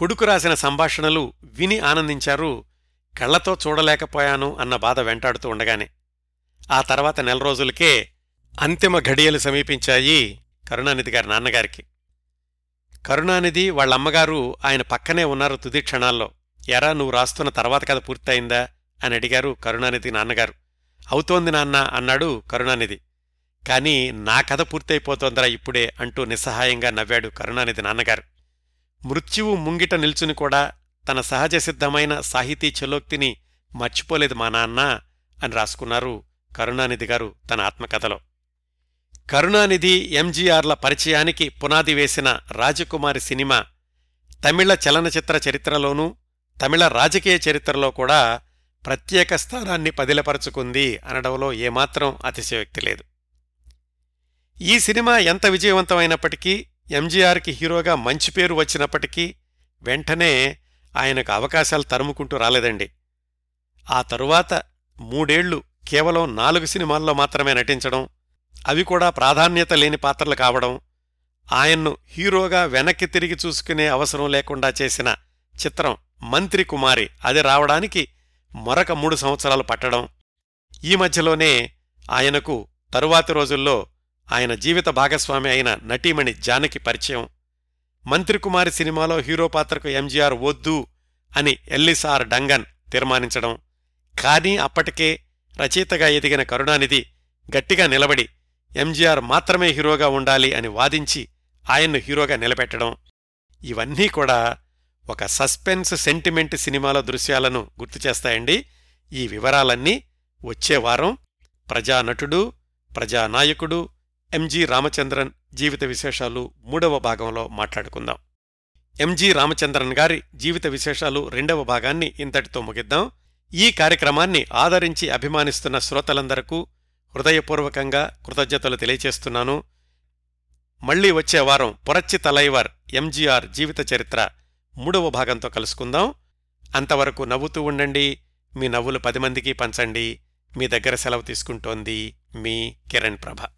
కొడుకు రాసిన సంభాషణలు విని ఆనందించారు. కళ్లతో చూడలేకపోయాను అన్న బాధ వెంటాడుతూ ఉండగానే ఆ తర్వాత నెల రోజులకే అంతిమ ఘడియలు సమీపించాయి కరుణానిధి గారి నాన్నగారికి. కరుణానిధి వాళ్ళమ్మగారు ఆయన పక్కనే ఉన్నారు తుది క్షణాల్లో. ఎరా, నువ్వు రాస్తున్న తర్వాత కథ పూర్తయిందా అని అడిగారు కరుణానిధి నాన్నగారు. అవుతోంది నాన్న అన్నాడు కరుణానిధి. కానీ నా కథ పూర్తయిపోతోందిరా ఇప్పుడే అంటూ నిస్సహాయంగా నవ్వాడు కరుణానిధి నాన్నగారు. మృత్యువు ముంగిట నిల్చుని కూడా తన సహజ సిద్ధమైన సాహితీ ఛలోక్తిని మర్చిపోలేదు మా నాన్న అని రాసుకున్నారు కరుణానిధి గారు తన ఆత్మకథలో. కరుణానిధి ఎంజీఆర్ల పరిచయానికి పునాది వేసిన రాజకుమారి సినిమా తమిళ చలనచిత్ర చరిత్రలోనూ తమిళ రాజకీయ చరిత్రలో కూడా ప్రత్యేక స్థానాన్ని పదిలపరుచుకుంది అనడంలో ఏమాత్రం అతిశయోక్తి లేదు. ఈ సినిమా ఎంత విజయవంతమైనప్పటికీ, ఎంజీఆర్కి హీరోగా మంచి పేరు వచ్చినప్పటికీ వెంటనే ఆయనకు అవకాశాలు తరుముకుంటూ రాలేదండి. ఆ తరువాత మూడేళ్లు కేవలం నాలుగు సినిమాల్లో మాత్రమే నటించడం, అవి కూడా ప్రాధాన్యత లేని పాత్రలు కావడం, ఆయన్ను హీరోగా వెనక్కి తిరిగి చూసుకునే అవసరం లేకుండా చేసిన చిత్రం మంత్రి కుమారి, అది రావడానికి మరొక మూడు సంవత్సరాలు పట్టడం, ఈ మధ్యలోనే ఆయనకు తరువాతి రోజుల్లో ఆయన జీవిత భాగస్వామి అయిన నటీమణి జానకి పరిచయం, మంత్రి కుమారి సినిమాలో హీరో పాత్రకు ఎంజీఆర్ వద్దు అని ఎల్లిస్ ఆర్ డంగన్ తీర్మానించడం. కానీ అప్పటికే రచయితగా ఎదిగిన కరుణానిధి గట్టిగా నిలబడి ఎంజీఆర్ మాత్రమే హీరోగా ఉండాలి అని వాదించి ఆయన్ను హీరోగా నిలబెట్టడం, ఇవన్నీ కూడా ఒక సస్పెన్స్ సెంటిమెంట్ సినిమాల దృశ్యాలను గుర్తుచేస్తాయండి. ఈ వివరాలన్నీ వచ్చేవారం ప్రజానటుడు, ప్రజానాయకుడు ఎంజీ రామచంద్రన్ జీవిత విశేషాలు మూడవ భాగంలో మాట్లాడుకుందాం. ఎంజీ రామచంద్రన్ గారి జీవిత విశేషాలు రెండవ భాగాన్ని ఇంతటితో ముగిద్దాం. ఈ కార్యక్రమాన్ని ఆదరించి అభిమానిస్తున్న శ్రోతలందరకు హృదయపూర్వకంగా కృతజ్ఞతలు తెలియచేస్తున్నాను. మళ్లీ వచ్చే వారం పురచ్చి తలైవర్ ఎంజీఆర్ జీవిత చరిత్ర మూడవ భాగంతో కలుసుకుందాం. అంతవరకు నవ్వుతూ ఉండండి, మీ నవ్వులు పది మందికి పంచండి. మీ దగ్గర సెలవు తీసుకుంటోంది మీ కిరణ్ ప్రభ.